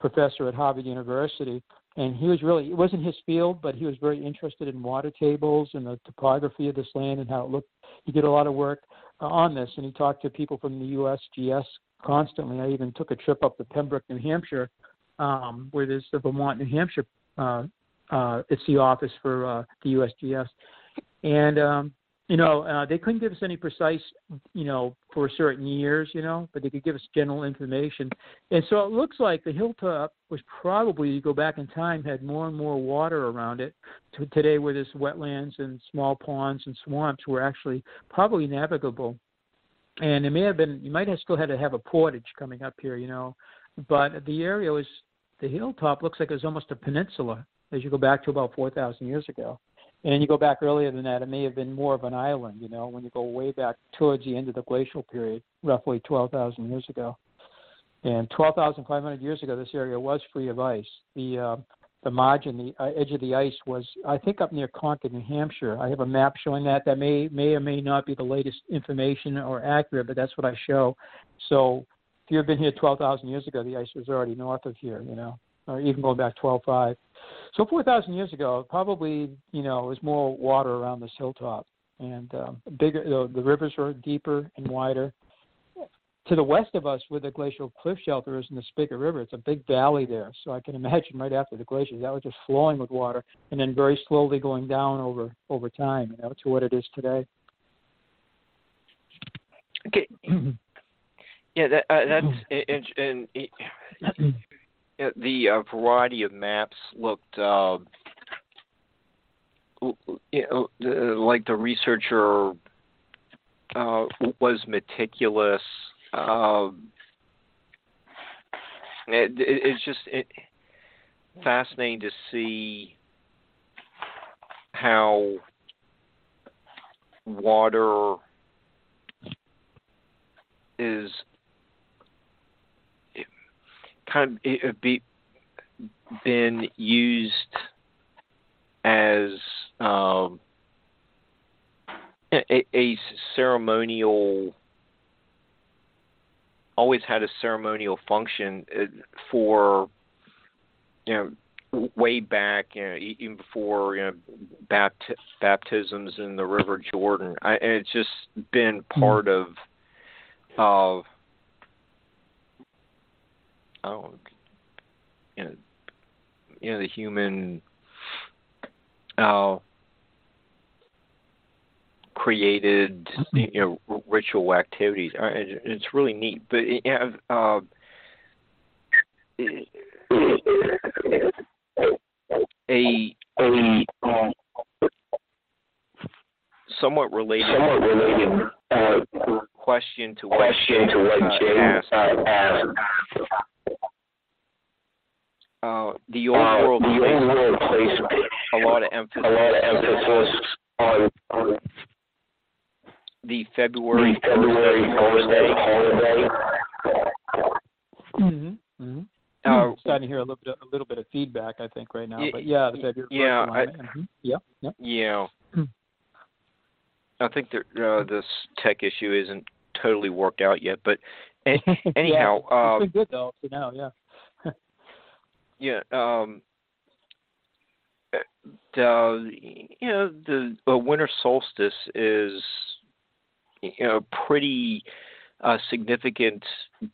professor at Harvard University. And he was really, it wasn't his field, but he was very interested in water tables and the topography of this land and how it looked. He did a lot of work on this, and he talked to people from the USGS constantly. I even took a trip up to Pembroke, New Hampshire, where there's the Vermont, New Hampshire, it's the office for the USGS. And, they couldn't give us any precise, for certain years, but they could give us general information. And so it looks like the hilltop was probably, you go back in time, had more and more water around it. Today, where there's wetlands and small ponds and swamps, were actually probably navigable. And it may have been, you might have still had to have a portage coming up here, but the area was, the hilltop looks like it was almost a peninsula as you go back to about 4,000 years ago. And you go back earlier than that, it may have been more of an island, when you go way back towards the end of the glacial period, roughly 12,000 years ago. And 12,500 years ago, this area was free of ice. The margin, the edge of the ice was, I think, up near Concord, New Hampshire. I have a map showing that. That may or may not be the latest information or accurate, but that's what I show. So if you've been here 12,000 years ago, the ice was already north of here, or even going back 12.5. So 4,000 years ago, probably, it was more water around this hilltop. And bigger, the rivers were deeper and wider. To the west of us, where the glacial cliff shelter is in the Spicket River, it's a big valley there. So I can imagine right after the glaciers, that was just flowing with water and then very slowly going down over time, to what it is today. Okay. Yeah, that's and the variety of maps looked like the researcher was meticulous. It's just fascinating to see how water is kind of been used as a ceremonial, always had a ceremonial function for, way back, even before, baptisms in the River Jordan. And it's just been part of the human created ritual activities. It's really neat, but a somewhat related question to what James asked. The old world placed a lot of emphasis on the February holiday. Mm-hmm. Mm-hmm. I'm starting to hear a little bit of feedback, I think, right now. But yeah, the February. Yeah. I think that this tech issue isn't totally worked out yet, but anyhow, yeah, it's been good though for now. Yeah. Yeah, the winter solstice is a pretty significant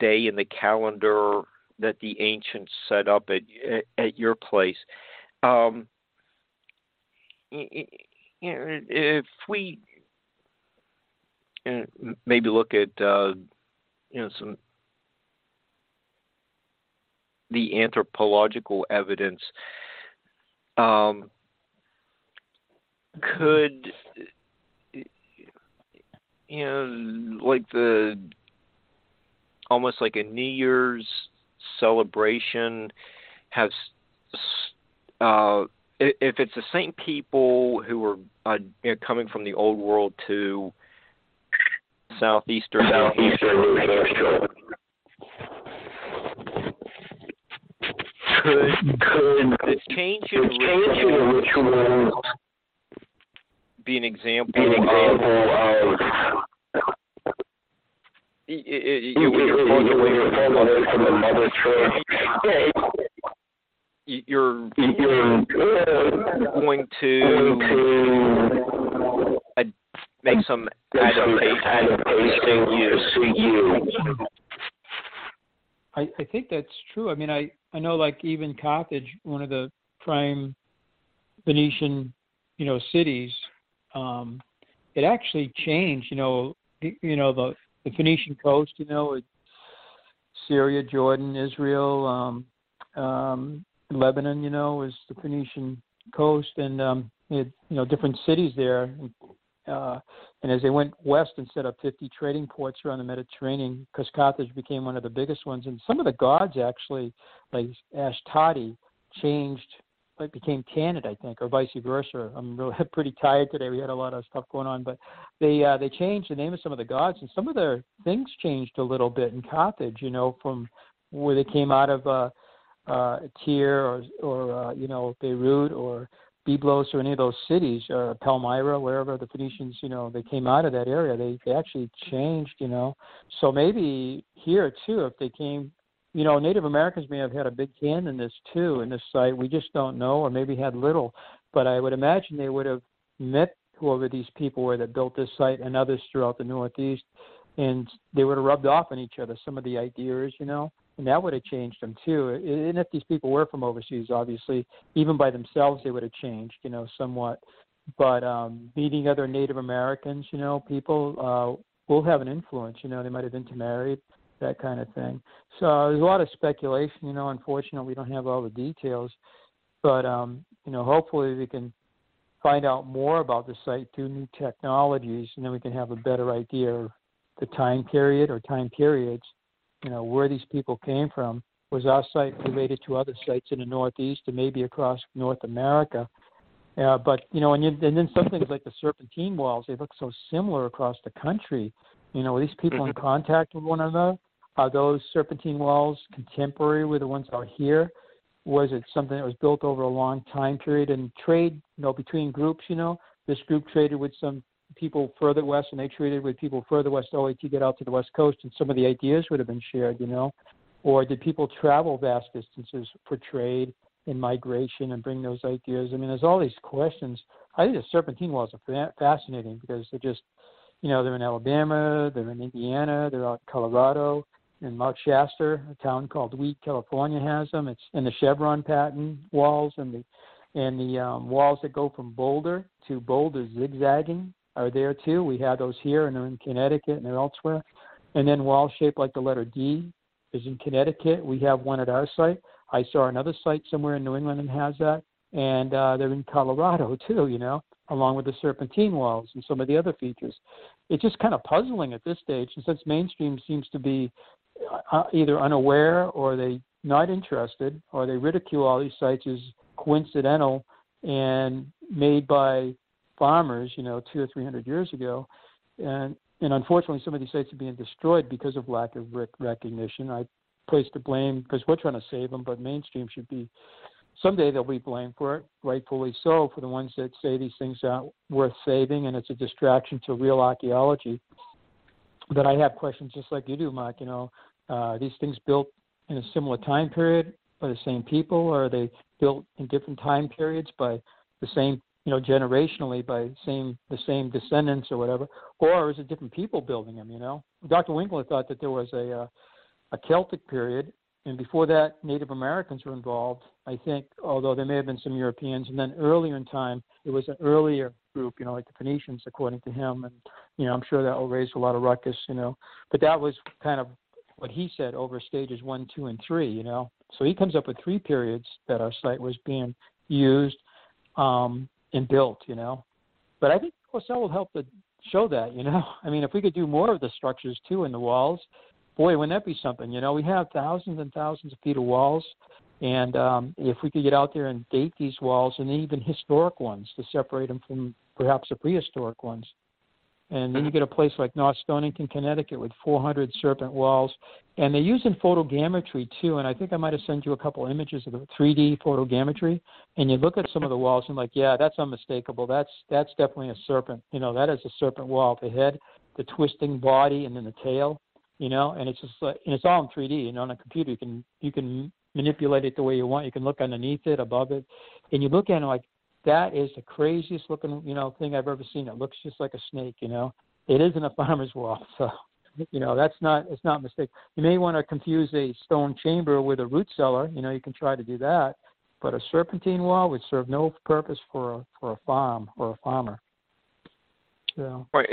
day in the calendar that the ancients set up at your place. If we maybe look at some. The anthropological evidence could, almost like a New Year's celebration has, if it's the same people who were coming from the old world to southeastern New Hampshire. Could this change in the ritual be an example of you're going to make some adaptation to you. I think that's true. I mean, I know, like, even Carthage, one of the prime Venetian, cities, it actually changed, the Phoenician coast, Syria, Jordan, Israel, Lebanon, is the Phoenician coast, and they had, different cities there. And as they went west and set up 50 trading ports around the Mediterranean, because Carthage became one of the biggest ones. And some of the gods actually, like Ashtadi, changed, like became Tanit, I think, or vice versa. I'm really pretty tired today. We had a lot of stuff going on, but they changed the name of some of the gods, and some of their things changed a little bit in Carthage, from where they came out of Tyre or Beirut or Byblos or any of those cities, Palmyra, wherever the Phoenicians, they came out of that area, they actually changed, So maybe here, too, if they came, Native Americans may have had a big hand in this, too, in this site. We just don't know, or maybe had little. But I would imagine they would have met whoever these people were that built this site and others throughout the Northeast, and they would have rubbed off on each other some of the ideas, And that would have changed them, too. And if these people were from overseas, obviously, even by themselves, they would have changed, somewhat. But meeting other Native Americans, people will have an influence. They might have intermarried, that kind of thing. So there's a lot of speculation, Unfortunately, we don't have all the details. But, hopefully we can find out more about the site through new technologies, and then we can have a better idea of the time period or time periods. Where these people came from. Was our site related to other sites in the Northeast and maybe across North America? But, and then some things like the serpentine walls, they look so similar across the country. Are these people in contact with one another? Are those serpentine walls contemporary with the ones out here? Was it something that was built over a long time period and trade, between groups, This group traded with some people further west, and they traded with people further west, only to get out to the west coast, and some of the ideas would have been shared, Or did people travel vast distances for trade and migration and bring those ideas? I mean, there's all these questions. I think the serpentine walls are fascinating because they're just, they're in Alabama, they're in Indiana, they're out in Colorado, and Mount Shasta, a town called Wheat, California, has them. It's in the chevron pattern walls and the walls that go from boulder to boulder zigzagging are there too. We have those here, and they're in Connecticut, and they're elsewhere. And then walls shaped like the letter D is in Connecticut. We have one at our site. I saw another site somewhere in New England and has that. And they're in Colorado too, along with the serpentine walls and some of the other features. It's just kind of puzzling at this stage, and since mainstream seems to be either unaware or they not interested, or they ridicule all these sites as coincidental and made by farmers, 200 or 300 years ago, and unfortunately some of these sites are being destroyed because of lack of recognition. I place the blame because we're trying to save them, but mainstream should be, someday they'll be blamed for it, rightfully so, for the ones that say these things aren't worth saving and it's a distraction to real archaeology. But I have questions just like you do, Mark. These things built in a similar time period by the same people, or are they built in different time periods by the same, generationally by the same descendants or whatever, or is it different people building them? Dr. Winkler thought that there was a Celtic period, and before that, Native Americans were involved, I think, although there may have been some Europeans, and then earlier in time, it was an earlier group, like the Phoenicians, according to him, and I'm sure that will raise a lot of ruckus, but that was kind of what he said over stages 1, 2, and 3, so he comes up with 3 periods that our site was being used. And built, but I think Corsell will help to show that, I mean, if we could do more of the structures too in the walls, boy, wouldn't that be something? We have thousands and thousands of feet of walls, and if we could get out there and date these walls and even historic ones to separate them from perhaps the prehistoric ones, And then you get a place like North Stonington, Connecticut, with 400 serpent walls. And they're using photogrammetry, too. And I think I might have sent you a couple images of the 3D photogrammetry. And you look at some of the walls and like, yeah, that's unmistakable. That's definitely a serpent. You know, that is a serpent wall. The head, the twisting body, and then the tail, you know. And it's just like, and it's all in 3D. You know, on a computer, you can manipulate it the way you want. You can look underneath it, above it. And you look at it like, that is the craziest looking, you know, thing I've ever seen. It looks just like a snake, you know. It isn't a farmer's wall, so, you know, it's not a mistake. You may want to confuse a stone chamber with a root cellar. You know, you can try to do that. But a serpentine wall would serve no purpose for a farm or a farmer. So. Right.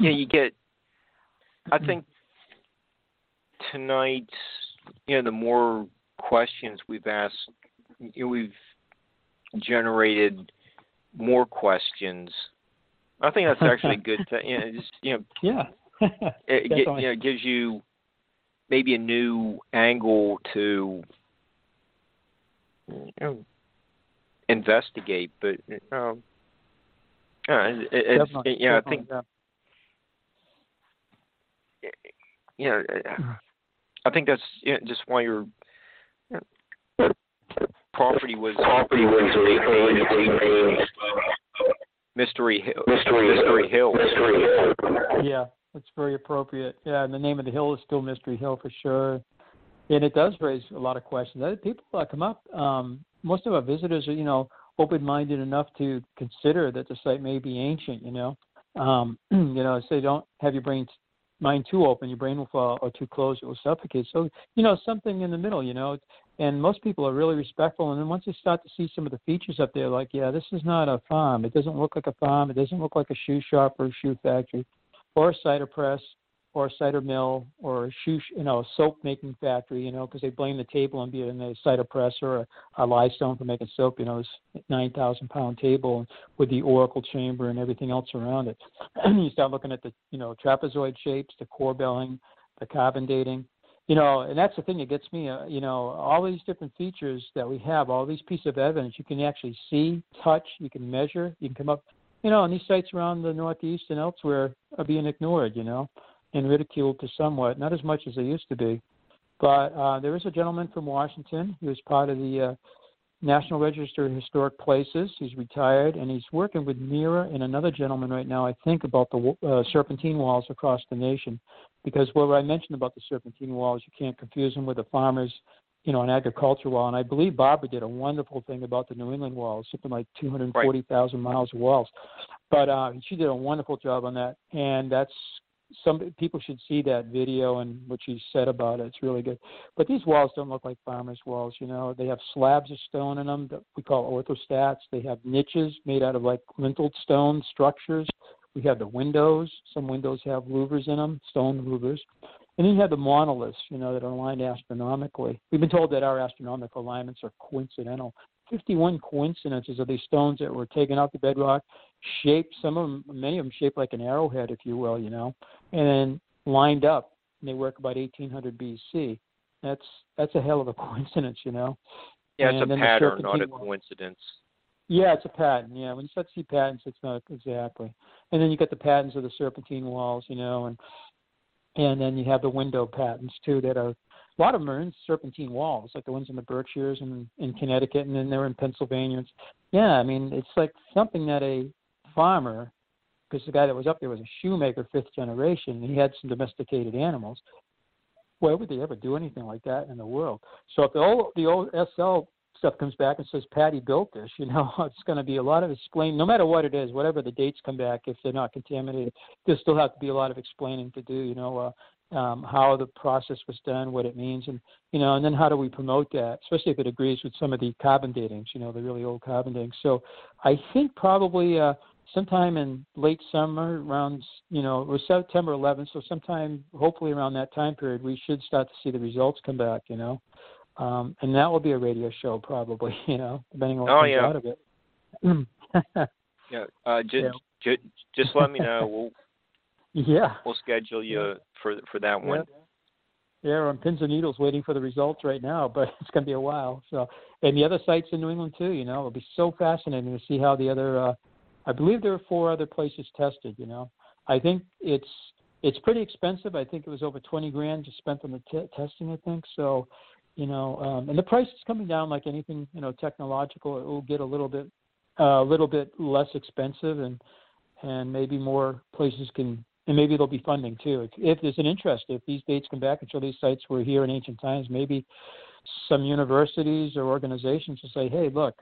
Yeah, you get, I think tonight, you know, the more questions we've asked, you know, we've generated more questions. I think that's actually good. You know, just, you know, yeah, it gives you maybe a new angle to, you know, investigate. But I think that's, you know, just why you're. You know, Property was Mystery Hill. Yeah, it's very appropriate. Yeah, and the name of the hill is still Mystery Hill for sure. And it does raise a lot of questions. People that come up, most of our visitors are, you know, open-minded enough to consider that the site may be ancient, you know. You know, so don't have your mind too open, your brain will fall, or too closed, it will suffocate. So, you know, something in the middle, you know. And most people are really respectful. And then once you start to see some of the features up there, like, yeah, this is not a farm. It doesn't look like a farm. It doesn't look like a shoe shop or a shoe factory or a cider press or a cider mill or a soap-making factory, you know, because they blame the table on being a cider press or a limestone for making soap, you know, this 9,000-pound table with the oracle chamber and everything else around it. You start looking at the, you know, trapezoid shapes, the core belling, the carbon dating. You know, and that's the thing that gets me, you know, all these different features that we have, all these pieces of evidence you can actually see, touch, you can measure, you can come up, you know, and these sites around the Northeast and elsewhere are being ignored, you know, and ridiculed to somewhat, not as much as they used to be. But there is a gentleman from Washington who is part of the National Register of Historic Places. He's retired, and he's working with Mira and another gentleman right now, I think, about the serpentine walls across the nation. Because what I mentioned about the serpentine walls, you can't confuse them with the farmers, you know, an agriculture wall. And I believe Barbara did a wonderful thing about the New England walls, something like 240,000 miles of walls. But she did a wonderful job on that. And that's, some people should see that video and what she said about it. It's really good. But these walls don't look like farmers' walls, you know. They have slabs of stone in them that we call orthostats. They have niches made out of, like, lintled stone structures. We have the windows. Some windows have louvers in them, stone louvers. And then you have the monoliths, you know, that are aligned astronomically. We've been told that our astronomical alignments are coincidental. 51 coincidences of these stones that were taken out the bedrock, shaped, many of them shaped like an arrowhead, if you will, you know, and then lined up. And they work about 1800 BC. That's a hell of a coincidence, you know. Yeah, it's a pattern, not a coincidence. Yeah, it's a pattern. Yeah, when you start to see patterns, it's not exactly. And then you get the patterns of the serpentine walls, you know, and then you have the window patterns too that are. A lot of them are in serpentine walls, like the ones in the Berkshires and in Connecticut, and then they're in Pennsylvania. Yeah, I mean, it's like something that a farmer, because the guy that was up there was a shoemaker, fifth generation, and he had some domesticated animals. Why would they ever do anything like that in the world? So if the old SL stuff comes back and says, Patty built this, you know, it's going to be a lot of explaining, no matter what it is, whatever the dates come back, if they're not contaminated, there'll still have to be a lot of explaining to do, you know, how the process was done, what it means, and, you know, and then how do we promote that, especially if it agrees with some of the carbon datings, you know, the really old carbon datings. So I think probably sometime in late summer, around, you know, or September 11th, so sometime hopefully around that time period, we should start to see the results come back, you know, and that will be a radio show probably, you know, depending on what comes out of it. Yeah, just let me know. We'll schedule you for that one. Yeah, we're on pins and needles waiting for the results right now, but it's going to be a while. So, and the other sites in New England too, you know, it'll be so fascinating to see how the other I believe there are four other places tested, you know. I think it's pretty expensive. I think it was over $20,000 just spent on the testing, I think. So, you know, and the price is coming down like anything, you know, technological. It will get a little bit less expensive, and maybe more places can, and maybe there'll be funding too. If there's an interest, if these dates come back and show these sites were here in ancient times, maybe some universities or organizations will say, hey, look,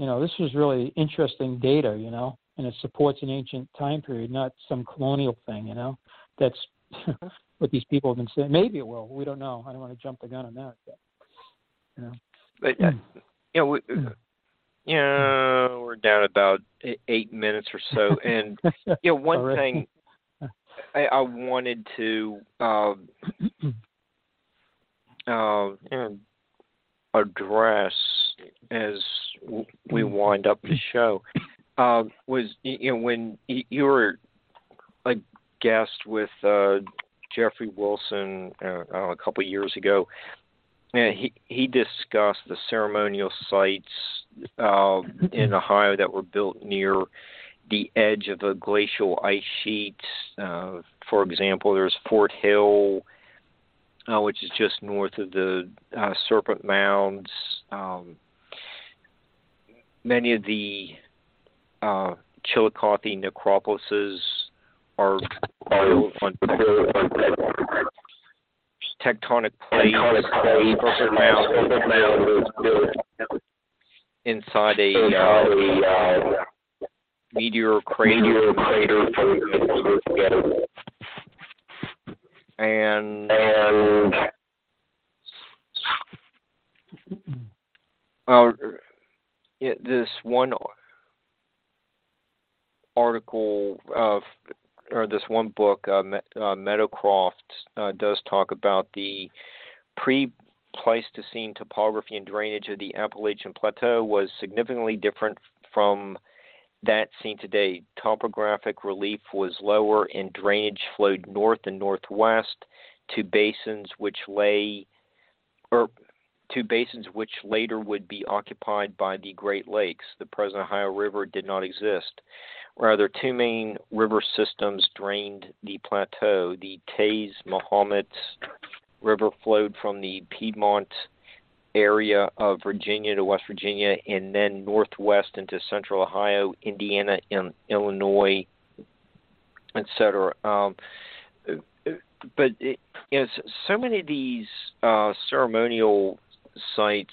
you know, this is really interesting data, you know, and it supports an ancient time period, not some colonial thing, you know. That's what these people have been saying. Maybe it will. We don't know. I don't want to jump the gun on that. But, you know. But, you know, we're down about 8 minutes or so. And, you know, one thing I wanted to address as we wind up the show was, you know, when you were a guest with Jeffrey Wilson a couple of years ago, and he discussed the ceremonial sites in Ohio that were built near the edge of a glacial ice sheet. For example, there's Fort Hill, which is just north of the Serpent Mounds. Many of the Chillicothe necropolises are built on tectonic plates. Serpent Mound is built inside a meteor crater and this one article or this one book, Meadowcroft, does talk about the pre-Pleistocene topography and drainage of the Appalachian Plateau was significantly different from that seen today. Topographic relief was lower and drainage flowed north and northwest to basins which later would be occupied by the Great Lakes. The present Ohio River did not exist. Rather, two main river systems drained the plateau. The Thames-Mahomet River flowed from the Piedmont area of Virginia to West Virginia, and then northwest into central Ohio, Indiana, and Illinois, etc. But it, you know, so many of these ceremonial sites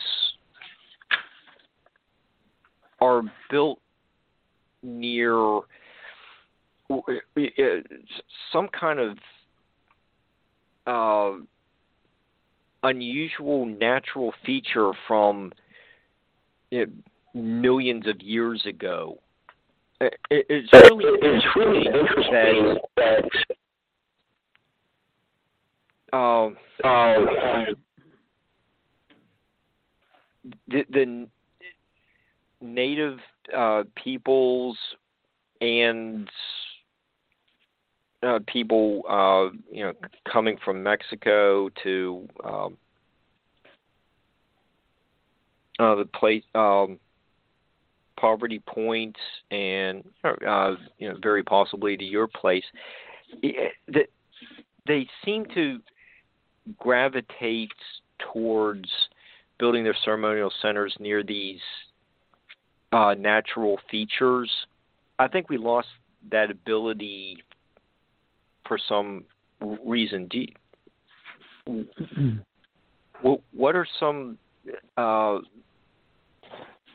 are built near some kind of unusual natural feature from millions of years ago. It's really interesting that the native peoples and people, you know, coming from Mexico to the place, Poverty Point, and you know, very possibly to your place, they seem to gravitate towards building their ceremonial centers near these natural features. I think we lost that ability for some reason. What are some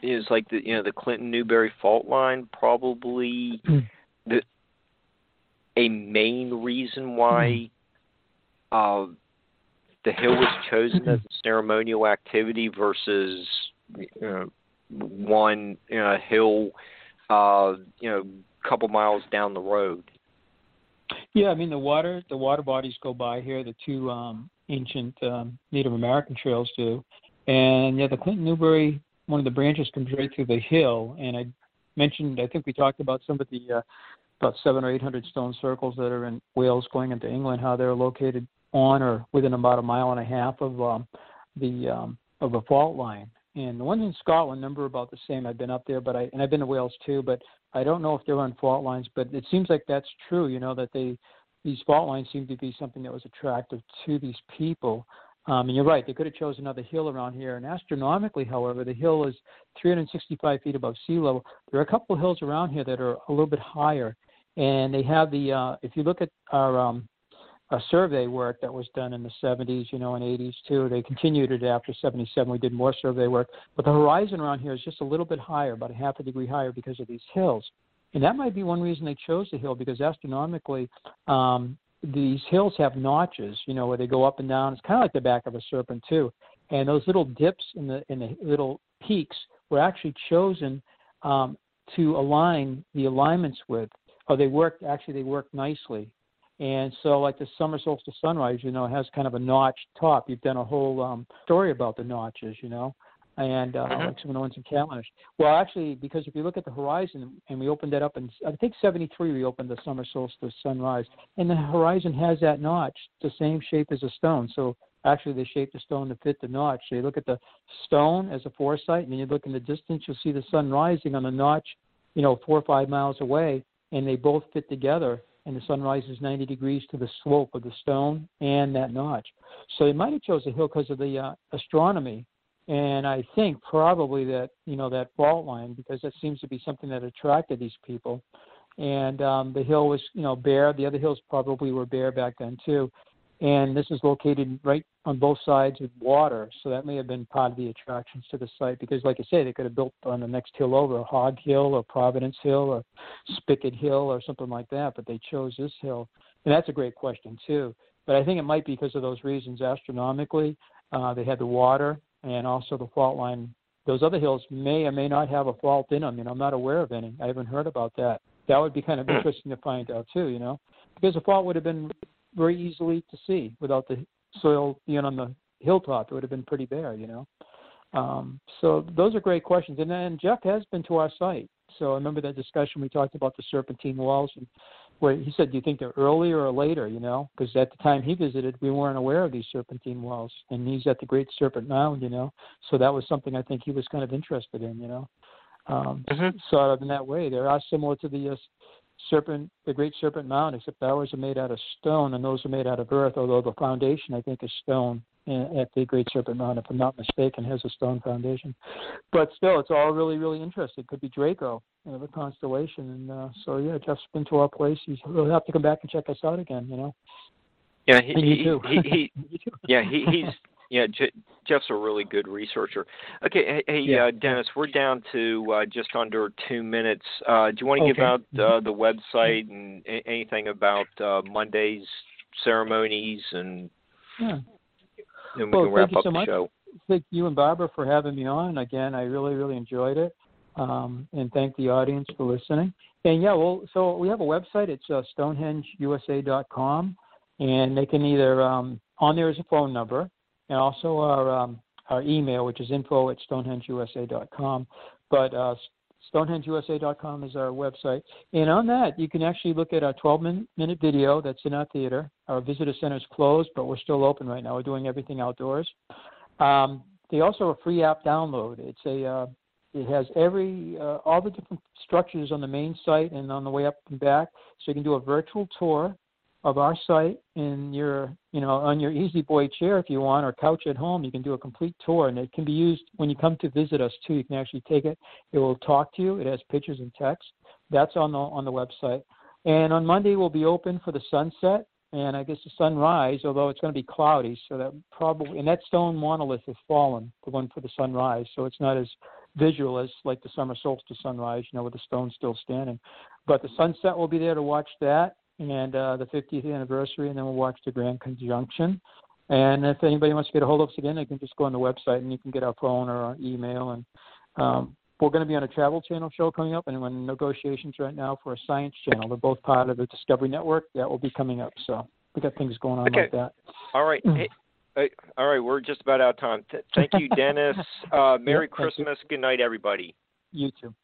is like the, you know, the Clinton Newbury Fault line probably a main reason why the hill was chosen as a ceremonial activity versus one hill you know, couple miles down the road. Yeah, I mean, the water bodies go by here. The two ancient Native American trails do, and yeah, the Clinton Newbury, one of the branches comes right through the hill. And I mentioned, I think we talked about some of the about 700 or 800 stone circles that are in Wales going into England, how they're located on or within about a mile and a half of a fault line. And the ones in Scotland number about the same. I've been up there, but I've been to Wales too. But I don't know if they're on fault lines, but it seems like that's true, you know, that these fault lines seem to be something that was attractive to these people. And you're right, they could have chosen another hill around here. And astronomically, however, the hill is 365 feet above sea level. There are a couple of hills around here that are a little bit higher. And they have the, if you look at our survey work that was done in the 70s, you know, and 80s too, they continued it after 77. We did more survey work. But the horizon around here is just a little bit higher, about a half a degree higher because of these hills. And that might be one reason they chose the hill, because astronomically, these hills have notches, you know, where they go up and down. It's kind of like the back of a serpent too. And those little dips in the little peaks were actually chosen to align the alignments with. Oh, they work nicely. And so like the summer solstice sunrise, you know, it has kind of a notched top. You've done a whole story about the notches, you know, and like some of the ones in California. Well, actually, because if you look at the horizon, and we opened that up in, I think, 73, we opened the summer solstice sunrise, and the horizon has that notch, the same shape as a stone. So actually, they shaped the stone to fit the notch. So you look at the stone as a foresight, and then you look in the distance, you'll see the sun rising on the notch, you know, 4 or 5 miles away, and they both fit together. And the sun rises 90 degrees to the slope of the stone and that notch. So they might have chosen a hill because of the astronomy. And I think probably that, you know, that fault line, because that seems to be something that attracted these people. And the hill was, you know, bare. The other hills probably were bare back then too. And this is located right on both sides of water. So that may have been part of the attractions to the site, because like I say, they could have built on the next hill over, Hog Hill or Providence Hill or Spicket Hill or something like that, but they chose this hill. And that's a great question too. But I think it might be because of those reasons astronomically. They had the water and also the fault line. Those other hills may or may not have a fault in them. You know, I'm not aware of any. I haven't heard about that. That would be kind of interesting to find out too, you know, because the fault would have been very easily to see without the soil being on the hilltop. It would have been pretty bare, you know. So those are great questions. And then Jeff has been to our site. So I remember that discussion we talked about the serpentine walls, and where he said, do you think they're earlier or later, you know? Because at the time he visited, we weren't aware of these serpentine walls. And he's at the Great Serpent Mound, you know. So that was something I think he was kind of interested in, you know. Sort of in that way. They are similar to the Great Serpent Mound, except ours are made out of stone and those are made out of earth, although the foundation, I think, is stone at the Great Serpent Mound, if I'm not mistaken, has a stone foundation. But still, it's all really, really interesting. It could be Draco, you know, the constellation. And so, yeah, Jeff's been to our place. He'll have to come back and check us out again, you know. Yeah, Jeff's a really good researcher. Okay, Dennis, we're down to just under 2 minutes. Do you want to give out the website and anything about Monday's ceremonies? And then we can wrap up the show. Thank you and Barbara for having me on. Again, I really, really enjoyed it. And thank the audience for listening. And, so we have a website. It's StonenhengeUSA.com. And they can either on there is a phone number. And also our email, which is info@StonenhengeUSA.com. But StonenhengeUSA.com is our website. And on that, you can actually look at our 12-minute video that's in our theater. Our visitor center is closed, but we're still open right now. We're doing everything outdoors. They also have a free app download. It has all the different structures on the main site and on the way up and back. So you can do a virtual tour of our site in your, you know, on your Easy Boy chair if you want, or couch at home. You can do a complete tour, and it can be used when you come to visit us too. You can actually take it. It will talk to you. It has pictures and text. That's on the website. And on Monday we'll be open for the sunset and I guess the sunrise, although it's going to be cloudy, so that probably, and that stone monolith has fallen, the one for the sunrise, so it's not as visual as like the summer solstice sunrise, you know, with the stone still standing. But the sunset will be there to watch that, and the 50th anniversary, and then we'll watch the Grand Conjunction. And if anybody wants to get a hold of us again, they can just go on the website, and you can get our phone or our email. And we're going to be on a Travel Channel show coming up, and we're in negotiations right now for a Science Channel. They're both part of the Discovery Network. That will be coming up. So we got things going on like that. All right. All right, we're just about out of time. Thank you, Dennis. Merry Christmas. Good night, everybody. You too.